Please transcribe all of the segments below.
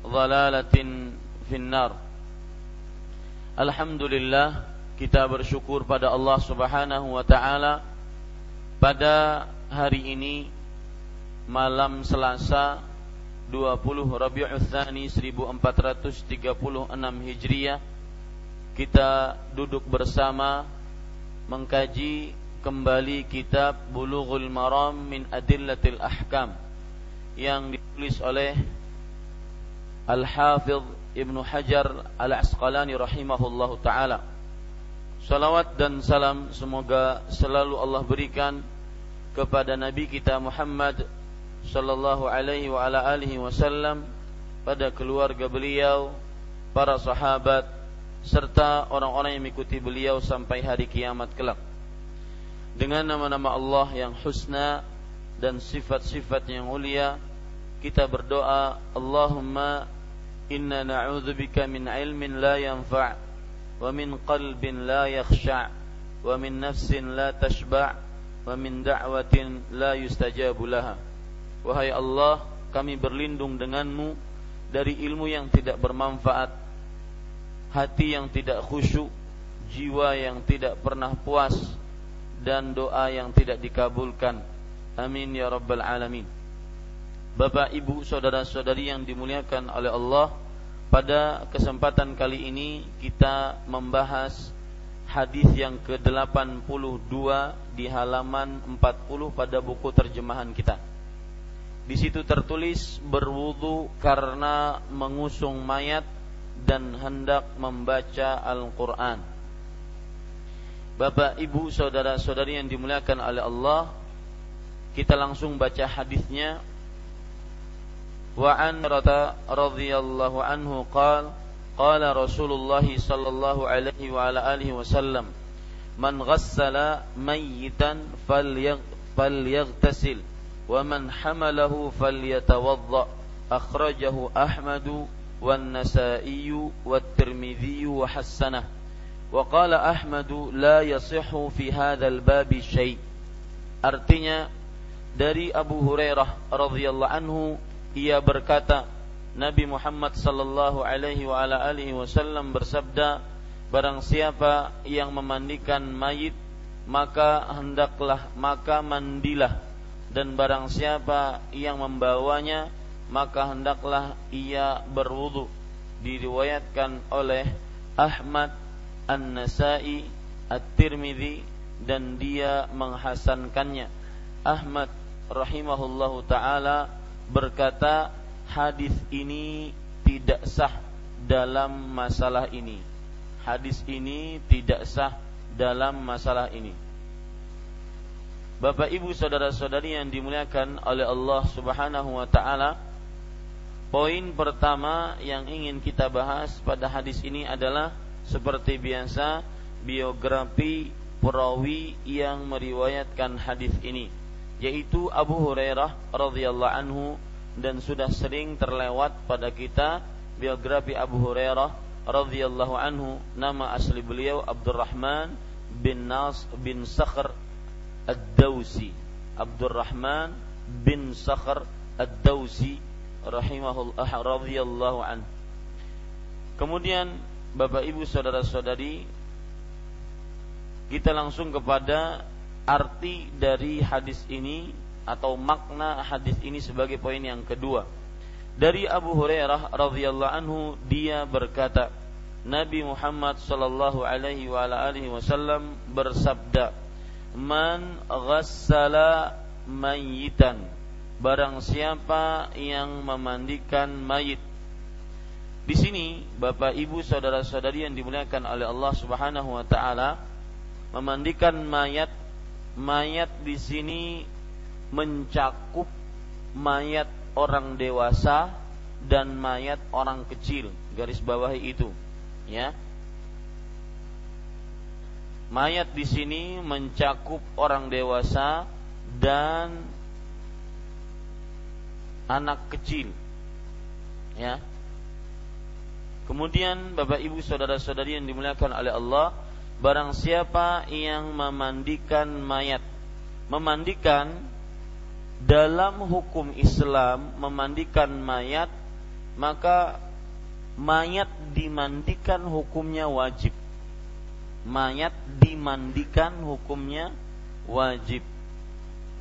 dhalalatin finnar. Alhamdulillah, kita bersyukur pada Allah Subhanahu wa taala pada hari ini malam Selasa 20 Rabiul Tsani 1436 Hijriah kita duduk bersama mengkaji kembali kitab Bulughul Maram min Adillatil Ahkam yang ditulis oleh Al-Hafidh Ibn Hajar Al-Asqalani rahimahullahu ta'ala. Salawat dan salam semoga selalu Allah berikan kepada Nabi kita Muhammad sallallahu alaihi wa ala alihi wasallam, pada keluarga beliau, para sahabat, serta orang-orang yang mengikuti beliau sampai hari kiamat kelak. Dengan nama-nama Allah yang husna dan sifat-sifat yang mulia, kita berdoa, Allahumma inna na'udzubika min ilmin la yanfa' wa min qalbin la yakhsha' wa min nafsin la tashba' wa min da'watin la yustajabu laha. Wahai Allah, kami berlindung denganmu dari ilmu yang tidak bermanfaat, hati yang tidak khusyuk, jiwa yang tidak pernah puas, dan doa yang tidak dikabulkan. Amin ya rabbal alamin. Bapak, ibu, saudara-saudari yang dimuliakan oleh Allah, pada kesempatan kali ini kita membahas hadis yang ke-82 di halaman 40 pada buku terjemahan kita. Di situ tertulis, berwudu karena mengusung mayat dan hendak membaca Al-Quran. Bapak, ibu, saudara-saudari yang dimuliakan oleh Allah, kita langsung baca hadisnya. وعن رضي الله عنه قال قال رسول الله صلى الله عليه وعلى آله وسلم من غسل ميتا فليغتسل ومن حمله فليتوضأ أخرجه أحمد والنسائي والترمذي وحسنه وقال أحمد لا يصح في هذا الباب شيء. Artinya, dari Abu Hurairah radhiyallahu anhu, ia berkata, Nabi Muhammad sallallahu alaihi wa ala alihi wasallam bersabda, barang siapa yang memandikan mayit maka mandilah, dan barang siapa yang membawanya maka hendaklah ia berwudu. Diriwayatkan oleh Ahmad, An-Nasa'i, At-Tirmidzi, dan dia menghasankannya. Ahmad rahimahullahu ta'ala berkata, hadis ini tidak sah dalam masalah ini. hadis ini tidak sah dalam masalah ini. Bapak ibu saudara-saudari yang dimuliakan oleh Allah subhanahu wa ta'ala, poin pertama yang ingin kita bahas pada hadis ini adalah seperti biasa biografi perawi yang meriwayatkan hadis ini, yaitu Abu Hurairah radhiyallahu anhu, dan sudah sering terlewat pada kita biografi Abu Hurairah radhiyallahu anhu. Nama asli beliau Abdurrahman bin Sakhar Ad-Dawsi. Abdurrahman bin Sakhar Ad-Dawsi rahimahullah radhiyallahu anhu. Kemudian Bapak Ibu saudara-saudari, kita langsung kepada arti dari hadis ini atau makna hadis ini sebagai poin yang kedua. Dari Abu Hurairah radhiyallahu anhu, dia berkata, Nabi Muhammad sallallahu alaihi wa alihi wasallam bersabda, "Man ghassala mayyitan", barang siapa yang memandikan mayit. Di sini Bapak Ibu saudara-saudari yang dimuliakan oleh Allah Subhanahu wa taala, memandikan mayat, mayat di sini mencakup mayat orang dewasa dan mayat orang kecil, garis bawahi itu, ya. Mayat di sini mencakup orang dewasa dan anak kecil, ya. Kemudian Bapak Ibu saudara-saudari yang dimuliakan oleh Allah, barang siapa yang memandikan mayat. Memandikan dalam hukum Islam, memandikan mayat, maka mayat dimandikan hukumnya wajib. Mayat dimandikan hukumnya wajib.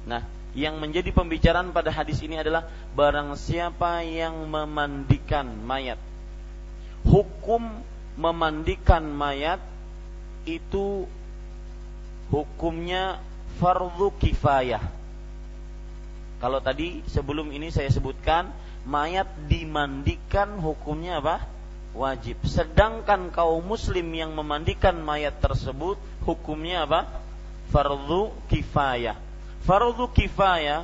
Nah, yang menjadi pembicaraan pada hadis ini adalah barang siapa yang memandikan mayat. Hukum memandikan mayat itu hukumnya fardhu kifayah. Kalau tadi sebelum ini saya sebutkan mayat dimandikan hukumnya apa? Wajib. Sedangkan kaum muslim yang memandikan mayat tersebut hukumnya apa? Fardhu kifayah. Fardhu kifayah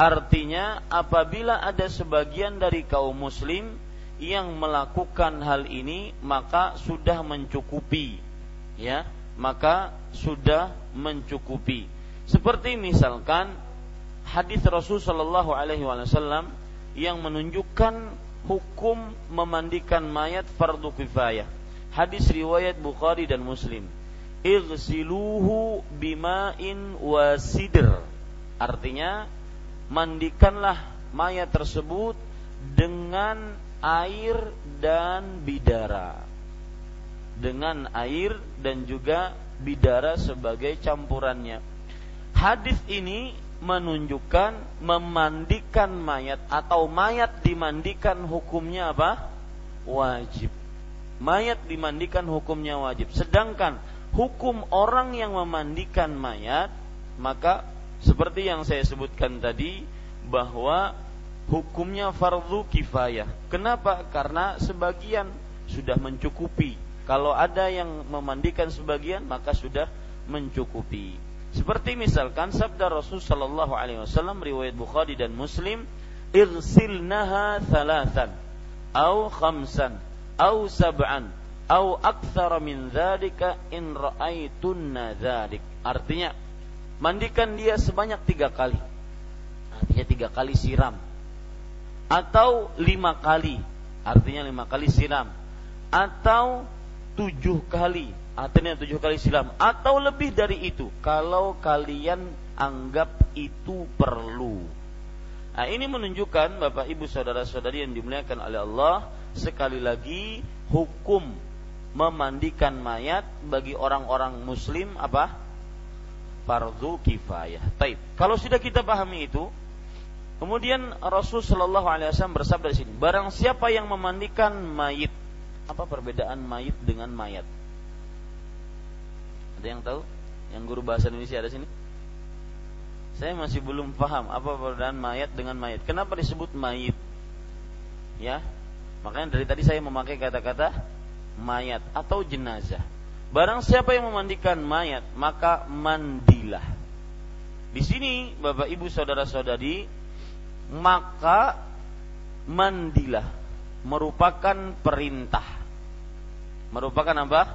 artinya apabila ada sebagian dari kaum muslim yang melakukan hal ini maka sudah mencukupi, ya, maka sudah mencukupi. Seperti misalkan hadis Rasul sallallahu alaihi wasallam yang menunjukkan hukum memandikan mayat fardhu kifayah. Hadis riwayat Bukhari dan Muslim. Igsiluhu bima'in wasidr. Artinya mandikanlah mayat tersebut dengan air dan bidara, dengan air dan juga bidara sebagai campurannya. Hadis ini menunjukkan memandikan mayat atau mayat dimandikan hukumnya apa? Wajib. Mayat dimandikan hukumnya wajib. Sedangkan hukum orang yang memandikan mayat, maka seperti yang saya sebutkan tadi bahwa hukumnya fardhu kifayah. Kenapa? Karena sebagian sudah mencukupi. Kalau ada yang memandikan sebagian, maka sudah mencukupi. Seperti misalkan sabda Rasul sallallahu alaihi wasallam riwayat Bukhari dan Muslim, "Irsilnaha thalathan aw khamsan aw sab'an aw akthara min dzalika in ra'aitunna dzalik." Artinya, mandikan dia sebanyak 3 kali. Artinya 3 kali siram. Atau 5 kali, artinya 5 kali siram. Atau 7 kali, artinya 7 kali siram. Atau lebih dari itu, kalau kalian anggap itu perlu. Nah, ini menunjukkan Bapak Ibu saudara-saudari yang dimuliakan oleh Allah, sekali lagi hukum memandikan mayat bagi orang-orang muslim apa? Fardhu kifayah. Taib. Kalau sudah kita pahami itu, kemudian Rasul sallallahu alaihi wasallam bersabda di sini, barang siapa yang memandikan mayit. Apa perbedaan mayit dengan mayat? Ada yang tahu? Yang guru bahasa Indonesia ada sini? Saya masih belum paham apa perbedaan mayat dengan mayit. Kenapa disebut mayit? Ya. Makanya dari tadi saya memakai kata-kata mayat atau jenazah. Barang siapa yang memandikan mayat, maka mandilah. Di sini Bapak Ibu saudara-saudari, maka mandilah merupakan perintah. Merupakan apa?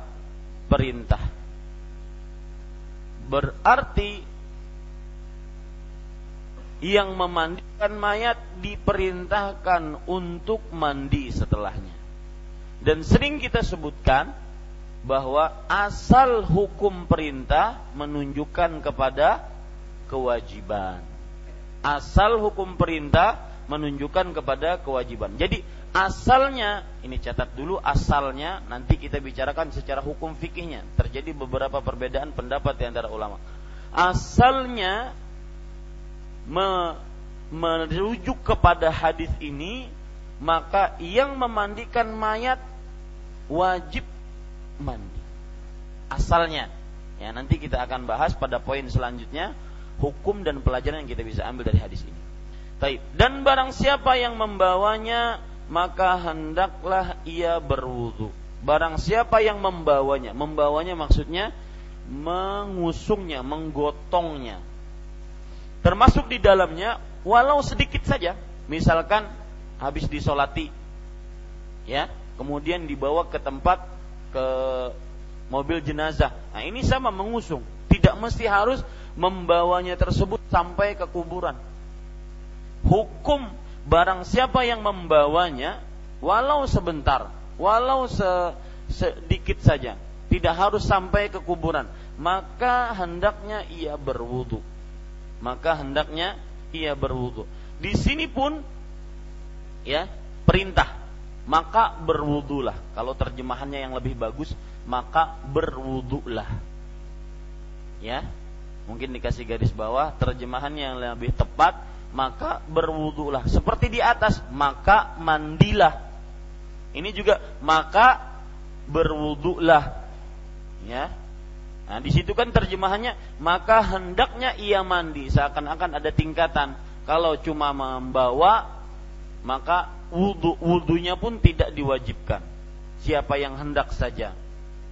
Perintah. Berarti yang memandikan mayat diperintahkan untuk mandi setelahnya. Dan sering kita sebutkan bahwa asal hukum perintah menunjukkan kepada kewajiban. Asal hukum perintah menunjukkan kepada kewajiban. Jadi asalnya, ini catat dulu asalnya, nanti kita bicarakan secara hukum fikihnya. Terjadi beberapa perbedaan pendapat di antara ulama. Asalnya merujuk kepada hadis ini, maka yang memandikan mayat wajib mandi asalnya. Ya, nanti kita akan bahas pada poin selanjutnya hukum dan pelajaran yang kita bisa ambil dari hadis ini. Baik, dan barang siapa yang membawanya maka hendaklah ia berwudu. Barang siapa yang membawanya, membawanya maksudnya mengusungnya, menggotongnya. Termasuk di dalamnya walau sedikit saja. Misalkan habis disolati, ya, kemudian dibawa ke tempat, ke mobil jenazah. Nah, ini sama mengusung. Tidak mesti harus membawanya tersebut sampai ke kuburan. Hukum barang siapa yang membawanya walau sebentar, walau sedikit saja, tidak harus sampai ke kuburan, maka hendaknya ia berwudu. Di sini pun ya, perintah, maka berwudulah. Kalau terjemahannya yang lebih bagus, maka berwudulah. Ya, mungkin dikasih garis bawah, terjemahannya yang lebih tepat, maka berwudulah. Seperti di atas, maka mandilah. Ini juga maka berwudulah. Ya. Nah, di situ kan terjemahannya maka hendaknya ia mandi, seakan-akan ada tingkatan. Kalau cuma membawa, maka wudunya pun tidak diwajibkan. Siapa yang hendak saja,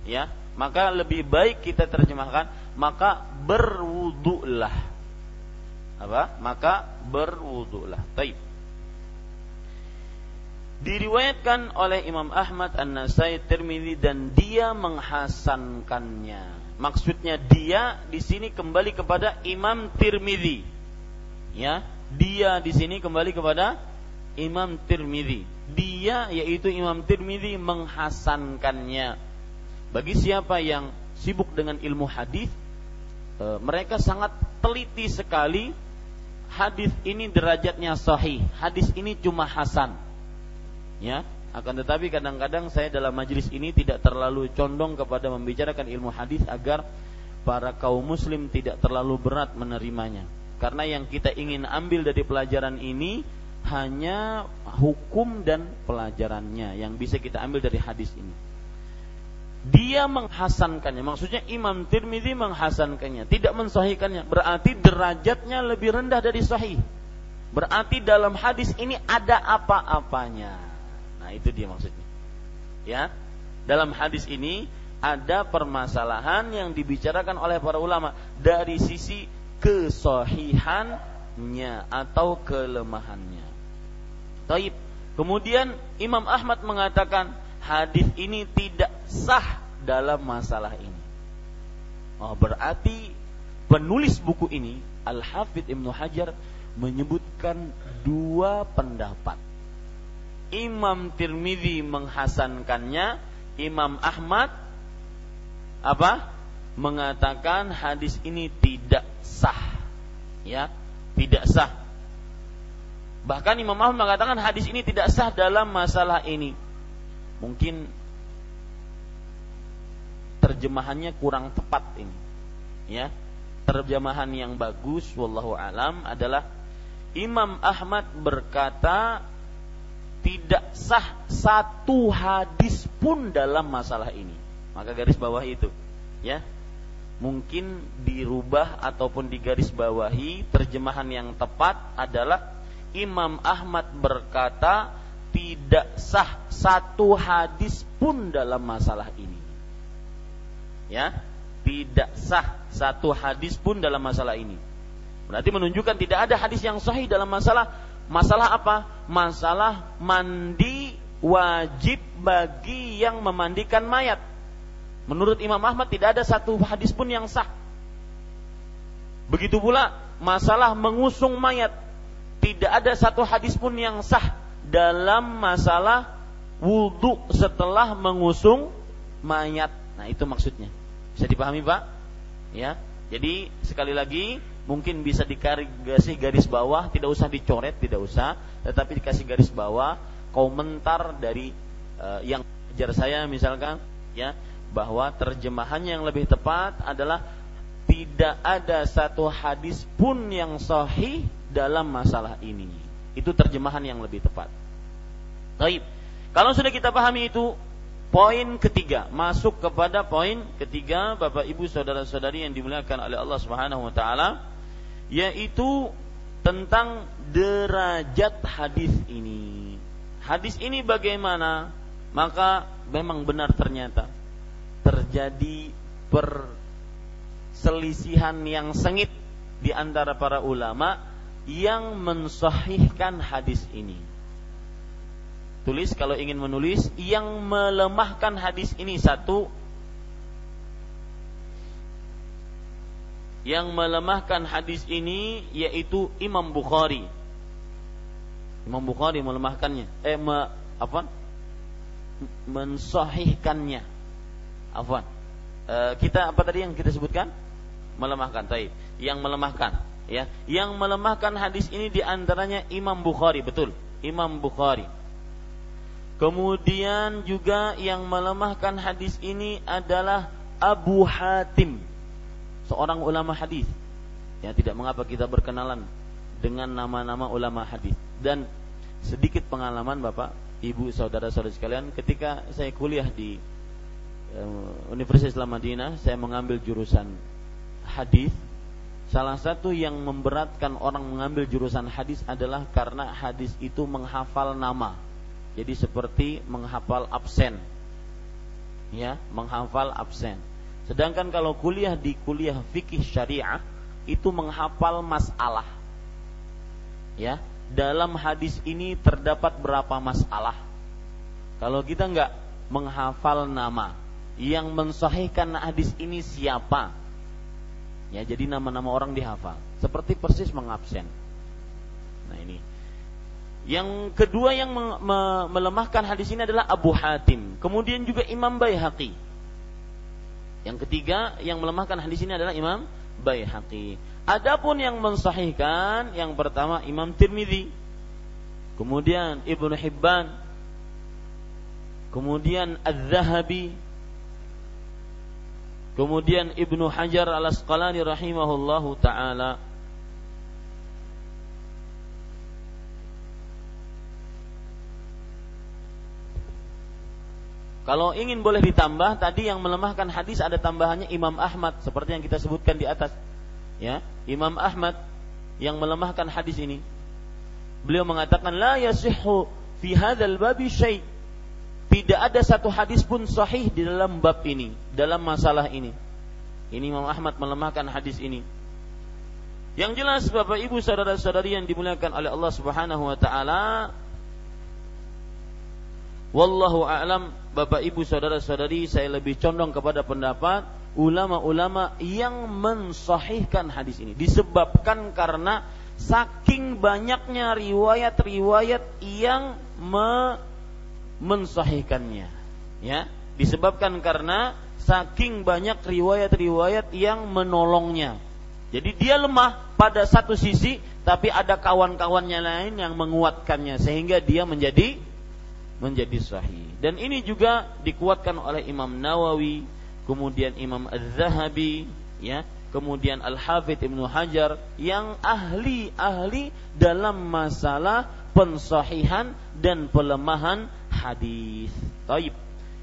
ya, maka lebih baik kita terjemahkan maka berwudulah. Apa? Maka berwudulah. Baik. Diriwayatkan oleh Imam Ahmad, An-Nasa'i, Tirmidzi, dan dia menghasankannya. Maksudnya dia di sini kembali kepada Imam Tirmidzi. Ya, dia di sini kembali kepada Imam Tirmidzi. Dia yaitu Imam Tirmidzi menghasankannya. Bagi siapa yang sibuk dengan ilmu hadis, mereka sangat teliti sekali hadis ini derajatnya sahih. Hadis ini cuma hasan. Ya, akan tetapi kadang-kadang saya dalam majelis ini tidak terlalu condong kepada membicarakan ilmu hadis agar para kaum muslim tidak terlalu berat menerimanya. Karena yang kita ingin ambil dari pelajaran ini hanya hukum dan pelajarannya yang bisa kita ambil dari hadis ini. Dia menghasankannya, maksudnya Imam Tirmidzi menghasankannya, tidak mensahihkannya. Berarti derajatnya lebih rendah dari sahih. Berarti dalam hadis ini ada apa-apanya. Nah, itu dia maksudnya. Ya. Dalam hadis ini ada permasalahan yang dibicarakan oleh para ulama dari sisi kesahihannya atau kelemahannya. Taib. Kemudian Imam Ahmad mengatakan hadis ini tidak sah dalam masalah ini. Oh, berarti penulis buku ini Al-Hafidh Ibn Hajar menyebutkan dua pendapat. Imam Tirmidzi menghasankannya, Imam Ahmad apa? Mengatakan hadis ini tidak sah. Ya, tidak sah. Bahkan Imam Ahmad mengatakan hadis ini tidak sah dalam masalah ini. Mungkin terjemahannya kurang tepat ini. Ya. Terjemahan yang bagus wallahu alam adalah Imam Ahmad berkata tidak sah satu hadis pun dalam masalah ini. Maka garis bawah itu, ya. Mungkin dirubah ataupun digaris bawahi terjemahan yang tepat adalah Imam Ahmad berkata tidak sah satu hadis pun dalam masalah ini. Ya, tidak sah satu hadis pun dalam masalah ini. Berarti menunjukkan tidak ada hadis yang sahih dalam masalah apa? Masalah mandi wajib bagi yang memandikan mayat. Menurut Imam Ahmad tidak ada satu hadis pun yang sah. Begitu pula masalah mengusung mayat, tidak ada satu hadis pun yang sah dalam masalah wudu setelah mengusung mayat. Nah, itu maksudnya. Bisa dipahami, Pak? Ya. Jadi sekali lagi mungkin bisa dikasih garis bawah, tidak usah dicoret, tidak usah, tetapi dikasih garis bawah komentar dari yang ajar saya misalkan, ya, bahwa terjemahannya yang lebih tepat adalah tidak ada satu hadis pun yang sahih dalam masalah ini. Itu terjemahan yang lebih tepat. Baik. Kalau sudah kita pahami itu, poin ketiga, masuk kepada poin ketiga, Bapak Ibu saudara-saudari yang dimuliakan oleh Allah Subhanahu wa taala, yaitu tentang derajat hadis ini. Hadis ini bagaimana? Maka memang benar ternyata terjadi perselisihan yang sengit di antara para ulama yang mensahihkan hadis ini. Tulis kalau ingin menulis, yang melemahkan hadis ini satu, yang melemahkan hadis ini yaitu Imam Bukhari. Imam Bukhari melemahkannya, mensahihkannya. Kita apa tadi yang kita sebutkan? Melemahkan, baik. Yang melemahkan, ya. Yang melemahkan hadis ini diantaranya Imam Bukhari, betul. Imam Bukhari. Kemudian juga yang melemahkan hadis ini adalah Abu Hatim, seorang ulama hadis. Ya, tidak mengapa kita berkenalan dengan nama-nama ulama hadis. Dan sedikit pengalaman Bapak, Ibu, saudara-saudari sekalian, ketika saya kuliah di Universitas Islam Madinah, saya mengambil jurusan hadis. Salah satu yang memberatkan orang mengambil jurusan hadis adalah karena hadis itu menghafal nama. Jadi seperti menghafal absen. Ya, menghafal absen. Sedangkan kalau kuliah di kuliah fikih syariah itu menghafal masalah. Ya, dalam hadis ini terdapat berapa masalah. Kalau kita enggak menghafal nama, yang mensahihkan hadis ini siapa? Ya, jadi nama-nama orang dihafal, seperti persis mengabsen. Nah, ini. Yang kedua yang melemahkan hadis ini adalah Abu Hatim. Kemudian juga Imam Baihaqi. Yang ketiga yang melemahkan hadis ini adalah Imam Baihaqi. Adapun yang mensahihkan, yang pertama Imam Tirmidzi, kemudian Ibnu Hibban, kemudian Az-Zahabi, kemudian Ibnu Hajar Al-Asqalani rahimahullahu taala. Kalau ingin boleh ditambah, tadi yang melemahkan hadis ada tambahannya Imam Ahmad, seperti yang kita sebutkan di atas. Ya, Imam Ahmad yang melemahkan hadis ini, beliau mengatakan la yasihhu fi hadzal babi syai'. Tidak ada satu hadis pun sahih di dalam bab ini, dalam masalah ini. Ini Imam Ahmad melemahkan hadis ini. Yang jelas Bapak Ibu saudara-saudari yang dimuliakan oleh Allah Subhanahu wa taala, wallahu a'lam, Bapak Ibu saudara-saudari, saya lebih condong kepada pendapat ulama-ulama yang mensahihkan hadis ini, disebabkan karena saking banyaknya riwayat-riwayat yang mensahihkannya. Ya, disebabkan karena saking banyak riwayat-riwayat yang menolongnya. Jadi dia lemah pada satu sisi, tapi ada kawan-kawannya lain yang menguatkannya sehingga dia menjadi sahih. Dan ini juga dikuatkan oleh Imam Nawawi, kemudian Imam Az-Zahabi, ya, kemudian Al-Hafidh Ibn Hajar, yang ahli-ahli dalam masalah pensahihan dan pelemahan hadis. Taib.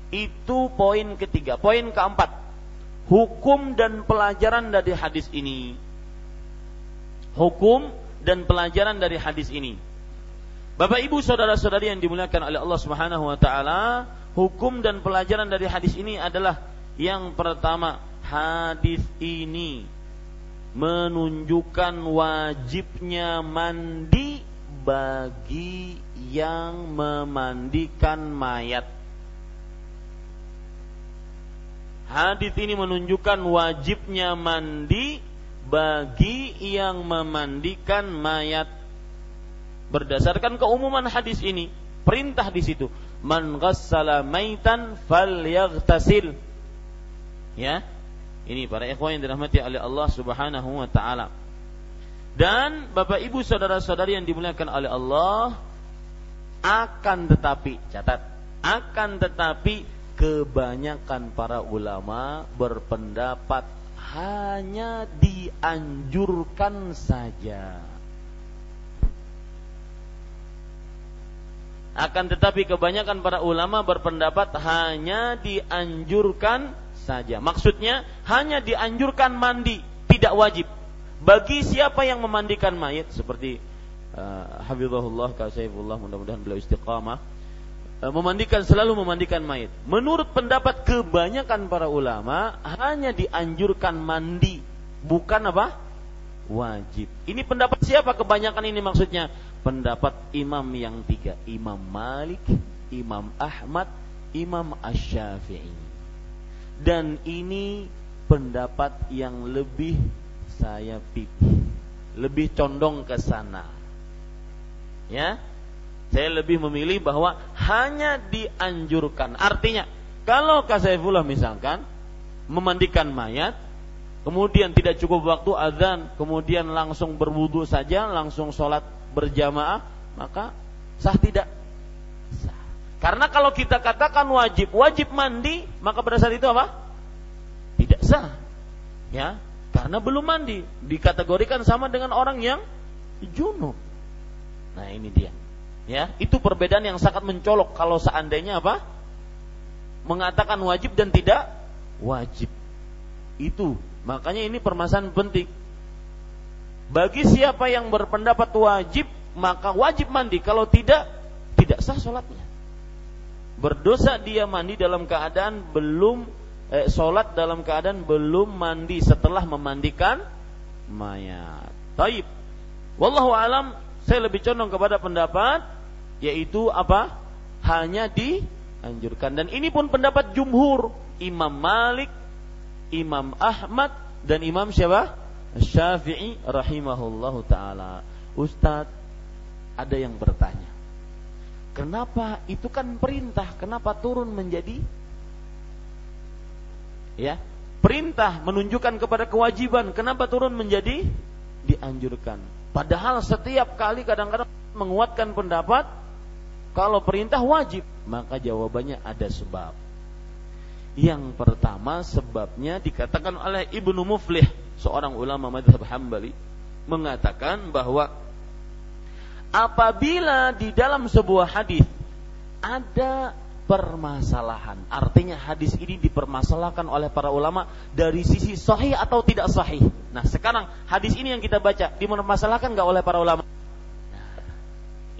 Itu poin ketiga. Poin keempat, hukum dan pelajaran dari hadis ini. Hukum dan pelajaran dari hadis ini. Bapak ibu saudara-saudari yang dimuliakan oleh Allah Subhanahu wa taala, hukum dan pelajaran dari hadis ini adalah yang pertama, hadis ini menunjukkan wajibnya mandi bagi yang memandikan mayat. Hadis ini menunjukkan wajibnya mandi bagi yang memandikan mayat. Berdasarkan keumuman hadis ini, perintah di situ, man ghassala maitan falyaghtasil. Ya. Ini para ikhwan yang dirahmati oleh Allah Subhanahu wa taala. Dan Bapak Ibu saudara-saudari yang dimuliakan oleh Allah, akan tetapi, catat, akan tetapi kebanyakan para ulama berpendapat hanya dianjurkan saja. Akan tetapi kebanyakan para ulama berpendapat hanya dianjurkan saja. Maksudnya hanya dianjurkan mandi, tidak wajib. Bagi siapa yang memandikan mayit, seperti Hafizahullah, Kasyifullah, mudah-mudahan beliau istiqamah, memandikan, selalu memandikan mayit. Menurut pendapat kebanyakan para ulama, hanya dianjurkan mandi, bukan apa? Wajib. Ini pendapat siapa kebanyakan ini maksudnya? Pendapat imam yang tiga, Imam Malik, Imam Ahmad, Imam Ash-Shafee. Dan ini pendapat yang lebih saya pikir, lebih condong ke sana. Ya? Saya lebih memilih bahwa hanya dianjurkan. Artinya, kalau Kasaifullah misalkan memandikan mayat, kemudian tidak cukup waktu azan, kemudian langsung berwudu saja, langsung sholat berjamaah, maka sah tidak? Sah. Karena kalau kita katakan wajib, wajib mandi, maka pada saat itu apa? Tidak sah. Ya, karena belum mandi, dikategorikan sama dengan orang yang junub. Nah, ini dia. Ya, itu perbedaan yang sangat mencolok kalau seandainya apa? Mengatakan wajib dan tidak wajib. Itu, makanya ini permasalahan penting. Bagi siapa yang berpendapat wajib, maka wajib mandi, kalau tidak, tidak sah sholatnya. Berdosa dia mandi dalam keadaan belum sholat dalam keadaan belum mandi setelah memandikan mayat. Taib. Wallahu alam, saya lebih condong kepada pendapat yaitu apa? Hanya dianjurkan. Dan ini pun pendapat jumhur, Imam Malik, Imam Ahmad, dan Imam siapa? Syafi'i rahimahullahu ta'ala. Ustaz, ada yang bertanya, kenapa itu kan perintah, kenapa turun menjadi? Ya, perintah menunjukkan kepada kewajiban, kenapa turun menjadi dianjurkan? Padahal setiap kali kadang-kadang menguatkan pendapat kalau perintah wajib. Maka jawabannya ada sebab. Yang pertama sebabnya dikatakan oleh Ibnu Muflih, seorang ulama mazhab Hambali, mengatakan bahwa apabila di dalam sebuah hadis ada permasalahan, artinya hadis ini dipermasalahkan oleh para ulama dari sisi sahih atau tidak sahih. Nah, sekarang hadis ini yang kita baca dipermasalahkan enggak oleh para ulama? Nah,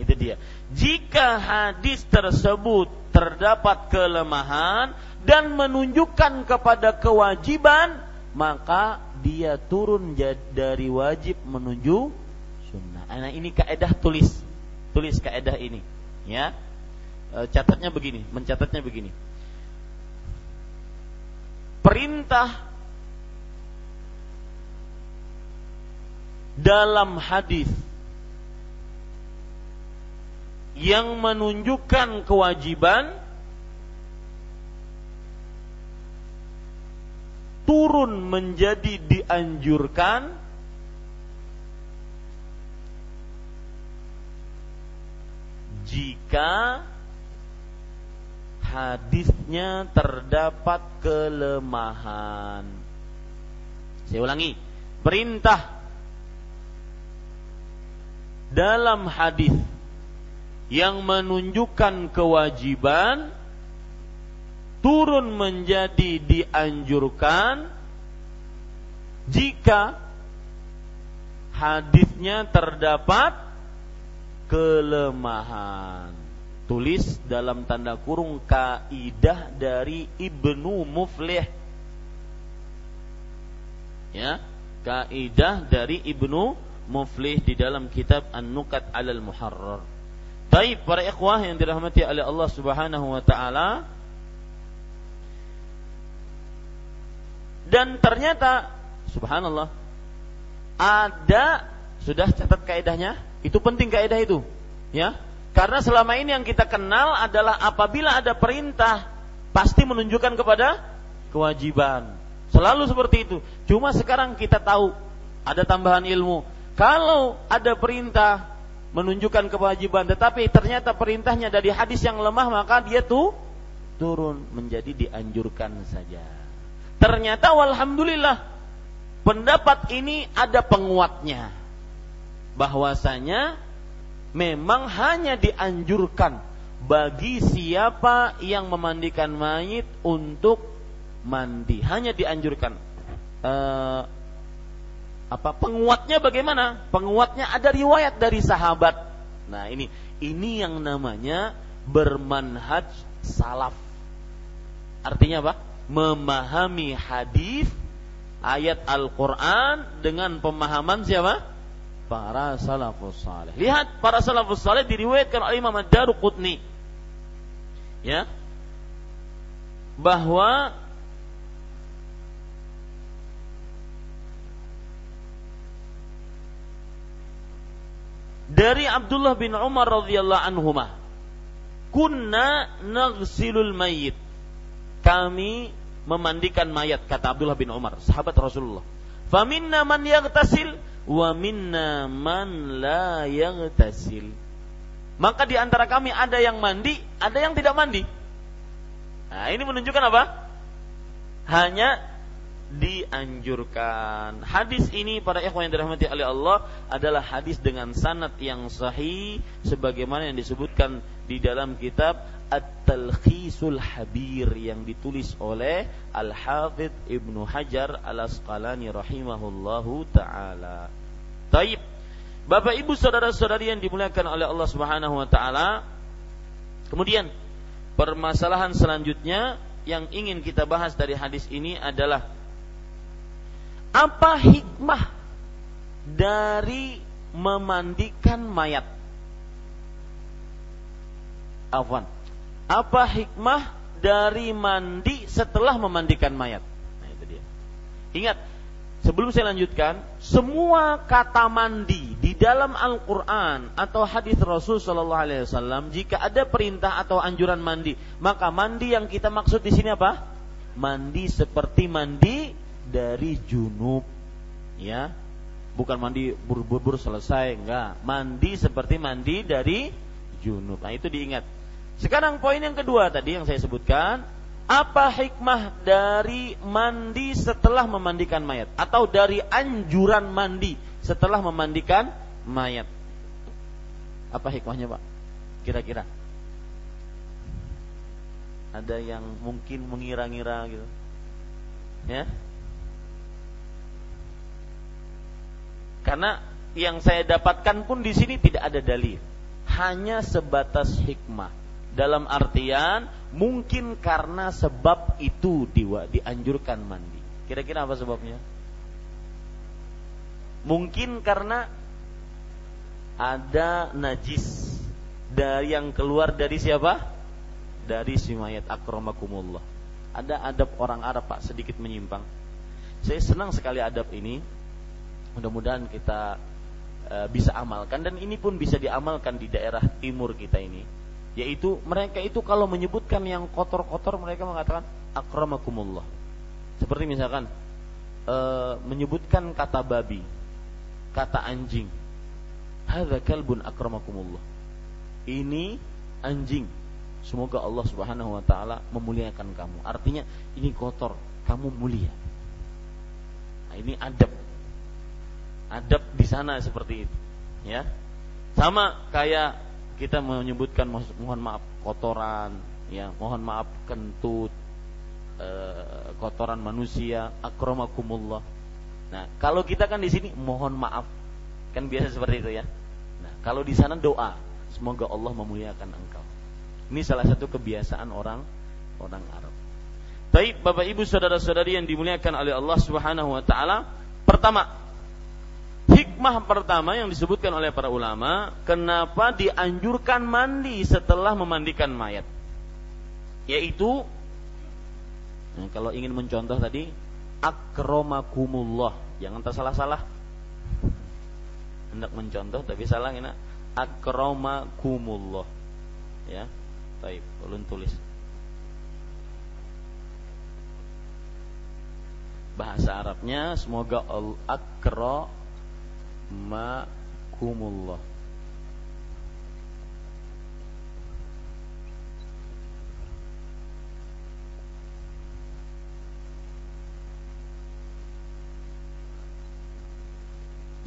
itu dia. Jika hadis tersebut terdapat kelemahan dan menunjukkan kepada kewajiban, maka dia turun dari wajib menuju sunnah. Nah, ini kaidah, tulis kaidah ini, ya. Mencatatnya begini. Perintah dalam hadis yang menunjukkan kewajiban turun menjadi dianjurkan jika hadisnya terdapat kelemahan. Saya ulangi, perintah dalam hadis yang menunjukkan kewajiban turun menjadi dianjurkan jika hadisnya terdapat kelemahan. Tulis dalam tanda kurung kaidah dari Ibnu Muflih. Ya, kaidah dari Ibnu Muflih di dalam kitab An-Nukat Al-Muharrar. Baik para ikhwah yang dirahmati oleh Allah Subhanahu wa taala. Dan ternyata subhanallah ada, sudah catat kaidahnya, itu penting kaidah itu, ya. Karena selama ini yang kita kenal adalah apabila ada perintah pasti menunjukkan kepada kewajiban. Selalu seperti itu. Cuma sekarang kita tahu ada tambahan ilmu. Kalau ada perintah menunjukkan kewajiban, tetapi ternyata perintahnya dari hadis yang lemah, maka dia tuh turun menjadi dianjurkan saja. Ternyata walhamdulillah pendapat ini ada penguatnya. Bahwasanya memang hanya dianjurkan bagi siapa yang memandikan mayit untuk mandi, hanya dianjurkan. Penguatnya bagaimana? Penguatnya ada riwayat dari sahabat. Nah, ini yang namanya bermanhaj salaf. Artinya apa? Memahami hadis, ayat Al-Qur'an dengan pemahaman siapa? Para salafus salih. Lihat para salafus salih diriwayatkan oleh Imam Ad-Daruqutni, ya, bahwa dari Abdullah bin Umar radhiyallahu anhuma, kunna naghsilul mayyit, kami memandikan mayat, kata Abdullah bin Umar, sahabat Rasulullah. Faminna man yaghtasil wa minna man la yaghtasil. Maka di antara kami ada yang mandi, ada yang tidak mandi. Nah, ini menunjukkan apa? Hanya dianjurkan. Hadis ini para ikhwan yang dirahmati oleh Allah adalah hadis dengan sanad yang sahih sebagaimana yang disebutkan di dalam kitab At-Talkhisul Habir yang ditulis oleh Al-Hafidh Ibn Hajar Al-Asqalani rahimahullahu taala. Taib. Bapak Ibu saudara-saudari yang dimuliakan oleh Allah Subhanahu wa taala. Kemudian permasalahan selanjutnya yang ingin kita bahas dari hadis ini adalah apa hikmah dari memandikan mayat? Apa hikmah dari mandi setelah memandikan mayat? Nah, itu dia. Ingat, sebelum saya lanjutkan, semua kata mandi di dalam Al-Qur'an atau hadis Rasul sallallahu alaihi wasallam, jika ada perintah atau anjuran mandi, maka mandi yang kita maksud di sini apa? Mandi seperti mandi dari junub, ya, bukan mandi buru-buru selesai, enggak, mandi seperti mandi dari junub. Nah, itu diingat. Sekarang poin yang kedua tadi yang saya sebutkan, apa hikmah dari mandi setelah memandikan mayat, atau dari anjuran mandi setelah memandikan mayat? Apa hikmahnya, Pak? Kira-kira ada yang mungkin mengira-ngira gitu, ya? Karena yang saya dapatkan pun di sini tidak ada dalil, hanya sebatas hikmah. Dalam artian mungkin karena sebab itu dianjurkan mandi. Kira-kira apa sebabnya? Mungkin karena ada najis dari yang keluar dari siapa? Dari si mayat. Akramakumullah. Ada adab orang Arab, Pak, sedikit menyimpang. Saya senang sekali adab ini. Mudah-mudahan kita bisa amalkan, dan ini pun bisa diamalkan di daerah timur kita ini, yaitu mereka itu kalau menyebutkan yang kotor-kotor mereka mengatakan akramakumullah. Seperti misalkan menyebutkan kata babi, kata anjing, hadza kalbun akramakumullah, ini anjing, semoga Allah Subhanahu wa taala memuliakan kamu. Artinya ini kotor, kamu mulia. Nah, ini adab di sana seperti itu, ya. Sama kayak kita menyebutkan mohon maaf kotoran, ya, mohon maaf kentut, kotoran manusia, akramakumullah. Nah, kalau kita kan di sini mohon maaf, kan biasa seperti itu, ya. Nah, Kalau di sana doa, semoga Allah memuliakan engkau. Ini salah satu kebiasaan orang Arab. Baik, Bapak Ibu saudara-saudari yang dimuliakan oleh Allah Subhanahu wa taala, pertama, hikmah pertama yang disebutkan oleh para ulama, kenapa dianjurkan mandi setelah memandikan mayat? Yaitu, nah, kalau ingin mencontoh tadi, akramakumullah, jangan tersalah-salah. Hendak mencontoh tapi salah ini. Akramakumullah. Ya. Baik, ulun tulis. Bahasa Arabnya semoga al-akramakumullah.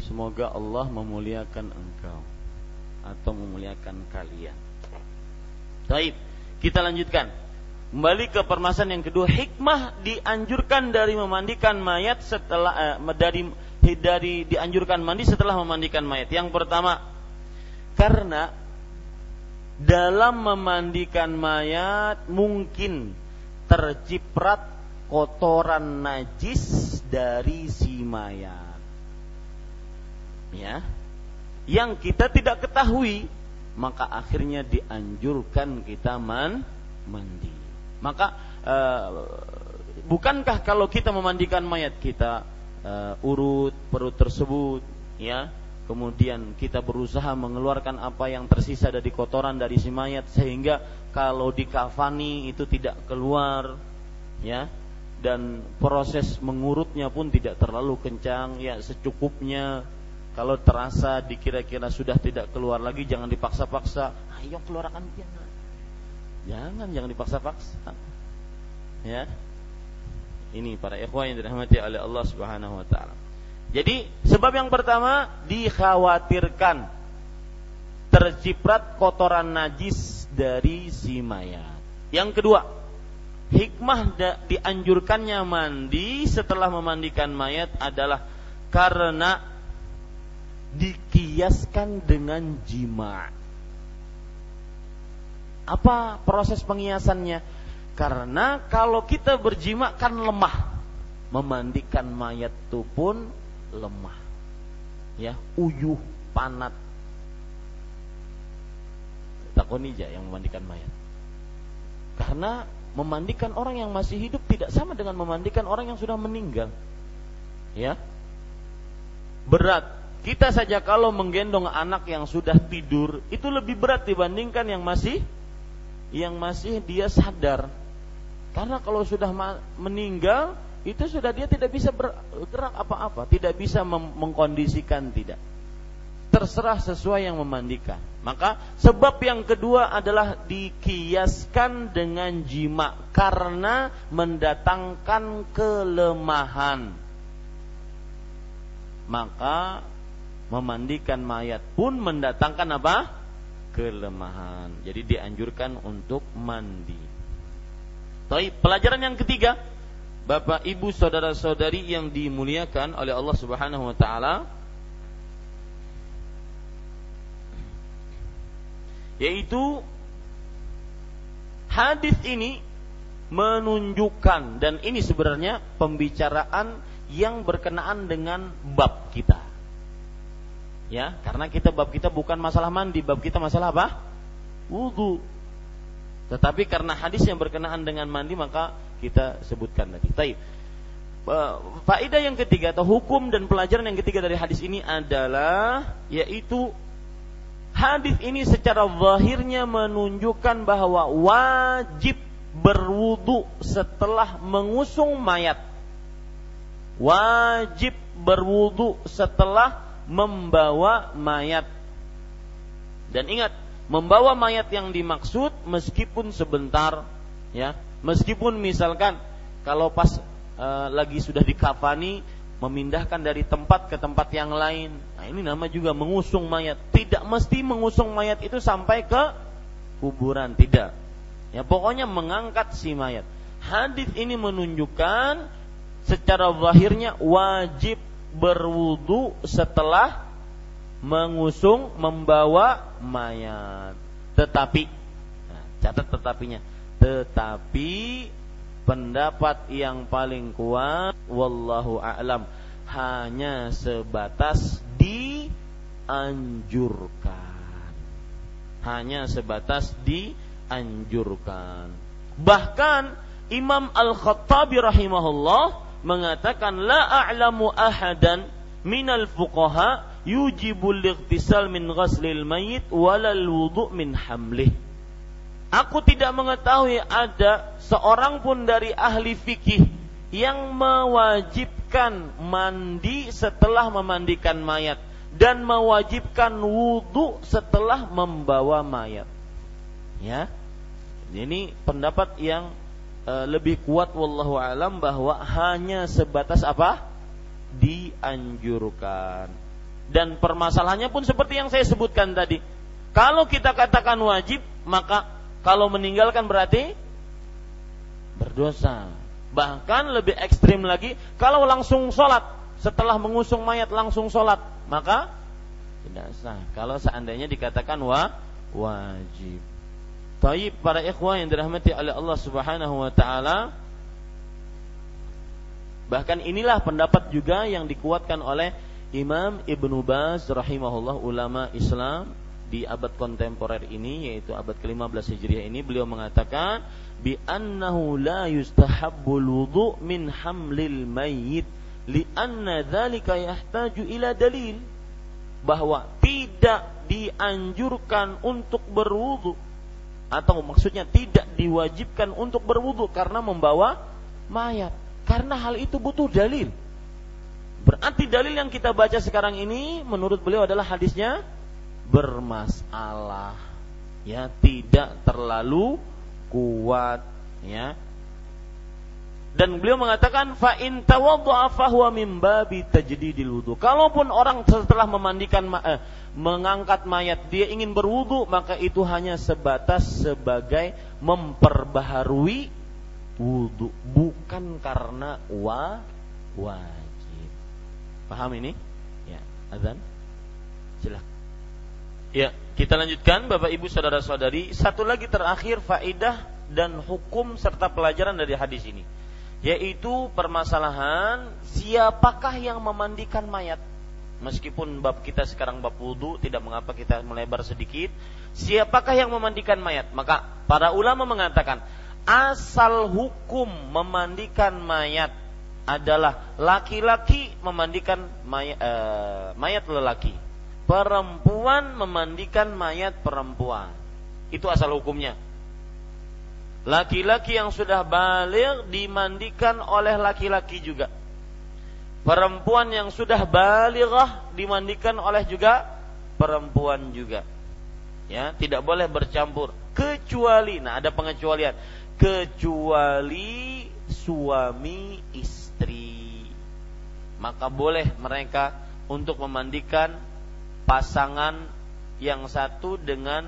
Semoga Allah memuliakan engkau atau memuliakan kalian. Baik, kita lanjutkan. Kembali ke permasalahan yang kedua, hikmah dianjurkan dari memandikan mayat setelah dianjurkan mandi setelah memandikan mayat. Yang pertama, karena dalam memandikan mayat mungkin terciprat kotoran najis dari si mayat. Ya, yang kita tidak ketahui, maka akhirnya dianjurkan kita mandi. Maka bukankah kalau kita memandikan mayat kita urut perut tersebut, ya, kemudian kita berusaha mengeluarkan apa yang tersisa dari kotoran dari si mayat sehingga kalau dikafani itu tidak keluar, ya, dan proses mengurutnya pun tidak terlalu kencang, ya, secukupnya. Kalau terasa dikira-kira sudah tidak keluar lagi, jangan dipaksa-paksa. Ayo keluarkan dia. Jangan dipaksa-paksa. Ya. Ini para ikhwah yang dirahmati oleh Allah Subhanahu wa taala. Jadi, sebab yang pertama dikhawatirkan terciprat kotoran najis dari si mayat. Yang kedua, hikmah dianjurkannya mandi setelah memandikan mayat adalah karena dikiaskan dengan jima. Apa proses pengiasannya? Karena kalau kita berjima kan lemah, memandikan mayat itu pun lemah, ya, uyuh, panat. Takonija yang memandikan mayat, karena memandikan orang yang masih hidup tidak sama dengan memandikan orang yang sudah meninggal, ya, berat. Kita saja kalau menggendong anak yang sudah tidur itu lebih berat dibandingkan yang masih dia sadar. Karena kalau sudah meninggal itu sudah dia tidak bisa bergerak apa-apa, tidak bisa mengkondisikan, tidak. Terserah sesuai yang memandikan. Maka sebab yang kedua adalah dikiaskan dengan jima karena mendatangkan kelemahan. Maka memandikan mayat pun mendatangkan apa? Kelemahan. Jadi dianjurkan untuk mandi. Baik, pelajaran yang ketiga, Bapak Ibu saudara-saudari yang dimuliakan oleh Allah Subhanahu wa taala, yaitu hadis ini menunjukkan, dan ini sebenarnya pembicaraan yang berkenaan dengan bab kita. Ya, karena bab kita bukan masalah mandi, bab kita masalah apa? Wudu. Tetapi karena hadis yang berkenaan dengan mandi maka kita sebutkan tadi. Baik. Faedah yang ketiga atau hukum dan pelajaran yang ketiga dari hadis ini adalah yaitu hadis ini secara zahirnya menunjukkan bahwa wajib berwudu setelah mengusung mayat. Wajib berwudu setelah membawa mayat. Dan ingat, membawa mayat yang dimaksud meskipun sebentar, ya, meskipun misalkan kalau pas lagi sudah dikafani, memindahkan dari tempat ke tempat yang lain. Nah, ini nama juga mengusung mayat. Tidak mesti mengusung mayat itu sampai ke kuburan, tidak. Ya, pokoknya mengangkat si mayat. Hadis ini menunjukkan secara zahirnya wajib berwudu setelah mengusung, membawa mayat. Tetapi, nah, catat tetapinya, tetapi pendapat yang paling kuat, wallahu a'lam, hanya sebatas dianjurkan. Hanya sebatas dianjurkan. Bahkan Imam Al-Khattabi rahimahullah mengatakan, la a'lamu ahadan minal fuqaha yujibul ightisal min ghaslil mayit walal wudu' min hamlih. Aku tidak mengetahui ada seorang pun dari ahli fikih yang mewajibkan mandi setelah memandikan mayat dan mewajibkan wudu setelah membawa mayat. Ya. Ini pendapat yang lebih kuat wallahu alam, bahwa hanya sebatas apa? Dianjurkan. Dan permasalahannya pun seperti yang saya sebutkan tadi. Kalau kita katakan wajib, maka kalau meninggalkan berarti berdosa. Bahkan lebih ekstrim lagi, kalau langsung sholat, setelah mengusung mayat langsung sholat, maka tidak sah. Kalau seandainya dikatakan wajib. Taib para ikhwah yang dirahmati oleh Allah subhanahu wa ta'ala. Bahkan inilah pendapat juga yang dikuatkan oleh Imam Ibn Baz rahimahullah, ulama Islam di abad kontemporer ini, yaitu abad ke-15 Hijriah ini. Beliau mengatakan bi annahu la yustahabbul wudu' min hamlil mayyit li anna dzalika yahtaju ila dalil, bahwa tidak dianjurkan untuk berwudu, atau maksudnya tidak diwajibkan untuk berwudu karena membawa mayat, karena hal itu butuh dalil. Berarti dalil yang kita baca sekarang ini menurut beliau adalah hadisnya bermasalah, ya, tidak terlalu kuat, ya. Dan beliau mengatakan fa in tawaddu'a fa huwa min babi tajdidil wudu. Kalaupun orang setelah memandikan mengangkat mayat dia ingin berwudu, maka itu hanya sebatas sebagai memperbaharui wudu, bukan karena wajib. Paham ini? Ya, azan. Silakan. Ya, kita lanjutkan Bapak Ibu saudara-saudari, satu lagi terakhir faidah dan hukum serta pelajaran dari hadis ini, yaitu permasalahan siapakah yang memandikan mayat. Meskipun bab kita sekarang bab wudu, tidak mengapa kita melebar sedikit. Siapakah yang memandikan mayat? Maka para ulama mengatakan asal hukum memandikan mayat adalah laki-laki memandikan mayat lelaki, perempuan memandikan mayat perempuan. Itu asal hukumnya. Laki-laki yang sudah baligh dimandikan oleh laki-laki juga. Perempuan yang sudah balighah dimandikan oleh juga perempuan juga. Ya, tidak boleh bercampur. Kecuali, nah ada pengecualian, kecuali suami istri. Maka boleh mereka untuk memandikan pasangan yang satu dengan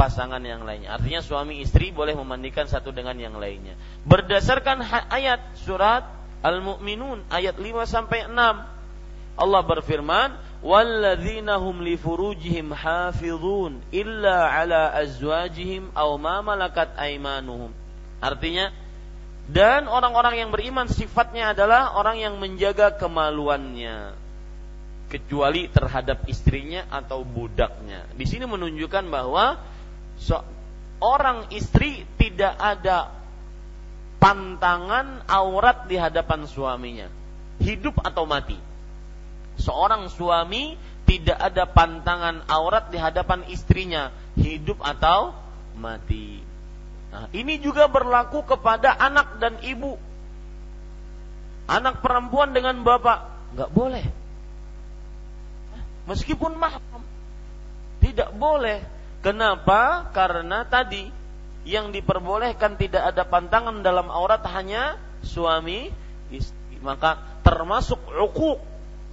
pasangan yang lainnya. Artinya suami istri boleh memandikan satu dengan yang lainnya. Berdasarkan ayat surat Al-Mu'minun ayat 5-6. Allah berfirman, "Walladzina hum li furujihim hafizun illa 'ala azwajihim aw ma malakat aymanuhum." Artinya, dan orang-orang yang beriman sifatnya adalah orang yang menjaga kemaluannya, kecuali terhadap istrinya atau budaknya. Di sini menunjukkan bahwa seorang istri tidak ada pantangan aurat di hadapan suaminya, hidup atau mati. Seorang suami tidak ada pantangan aurat di hadapan istrinya, hidup atau mati. Nah, ini juga berlaku kepada anak dan ibu. Anak perempuan dengan bapak nggak boleh. Meskipun mahram tidak boleh. Kenapa? Karena tadi yang diperbolehkan tidak ada pantangan dalam aurat hanya suami istri. Maka termasuk uquq,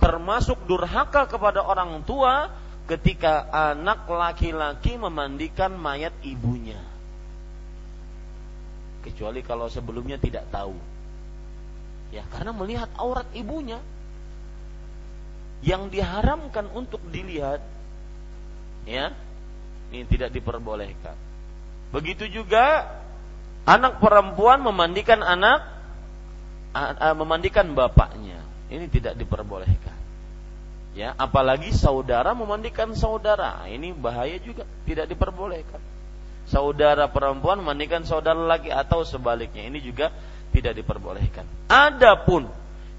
termasuk durhaka kepada orang tua ketika anak laki-laki memandikan mayat ibunya, kecuali kalau sebelumnya tidak tahu, ya, karena melihat aurat ibunya. yang diharamkan untuk dilihat, ya, ini tidak diperbolehkan. Begitu juga anak perempuan memandikan anak, memandikan bapaknya, ini tidak diperbolehkan. Ya, apalagi saudara memandikan saudara, ini bahaya juga, tidak diperbolehkan. Saudara perempuan memandikan saudara laki atau sebaliknya, ini juga tidak diperbolehkan. Adapun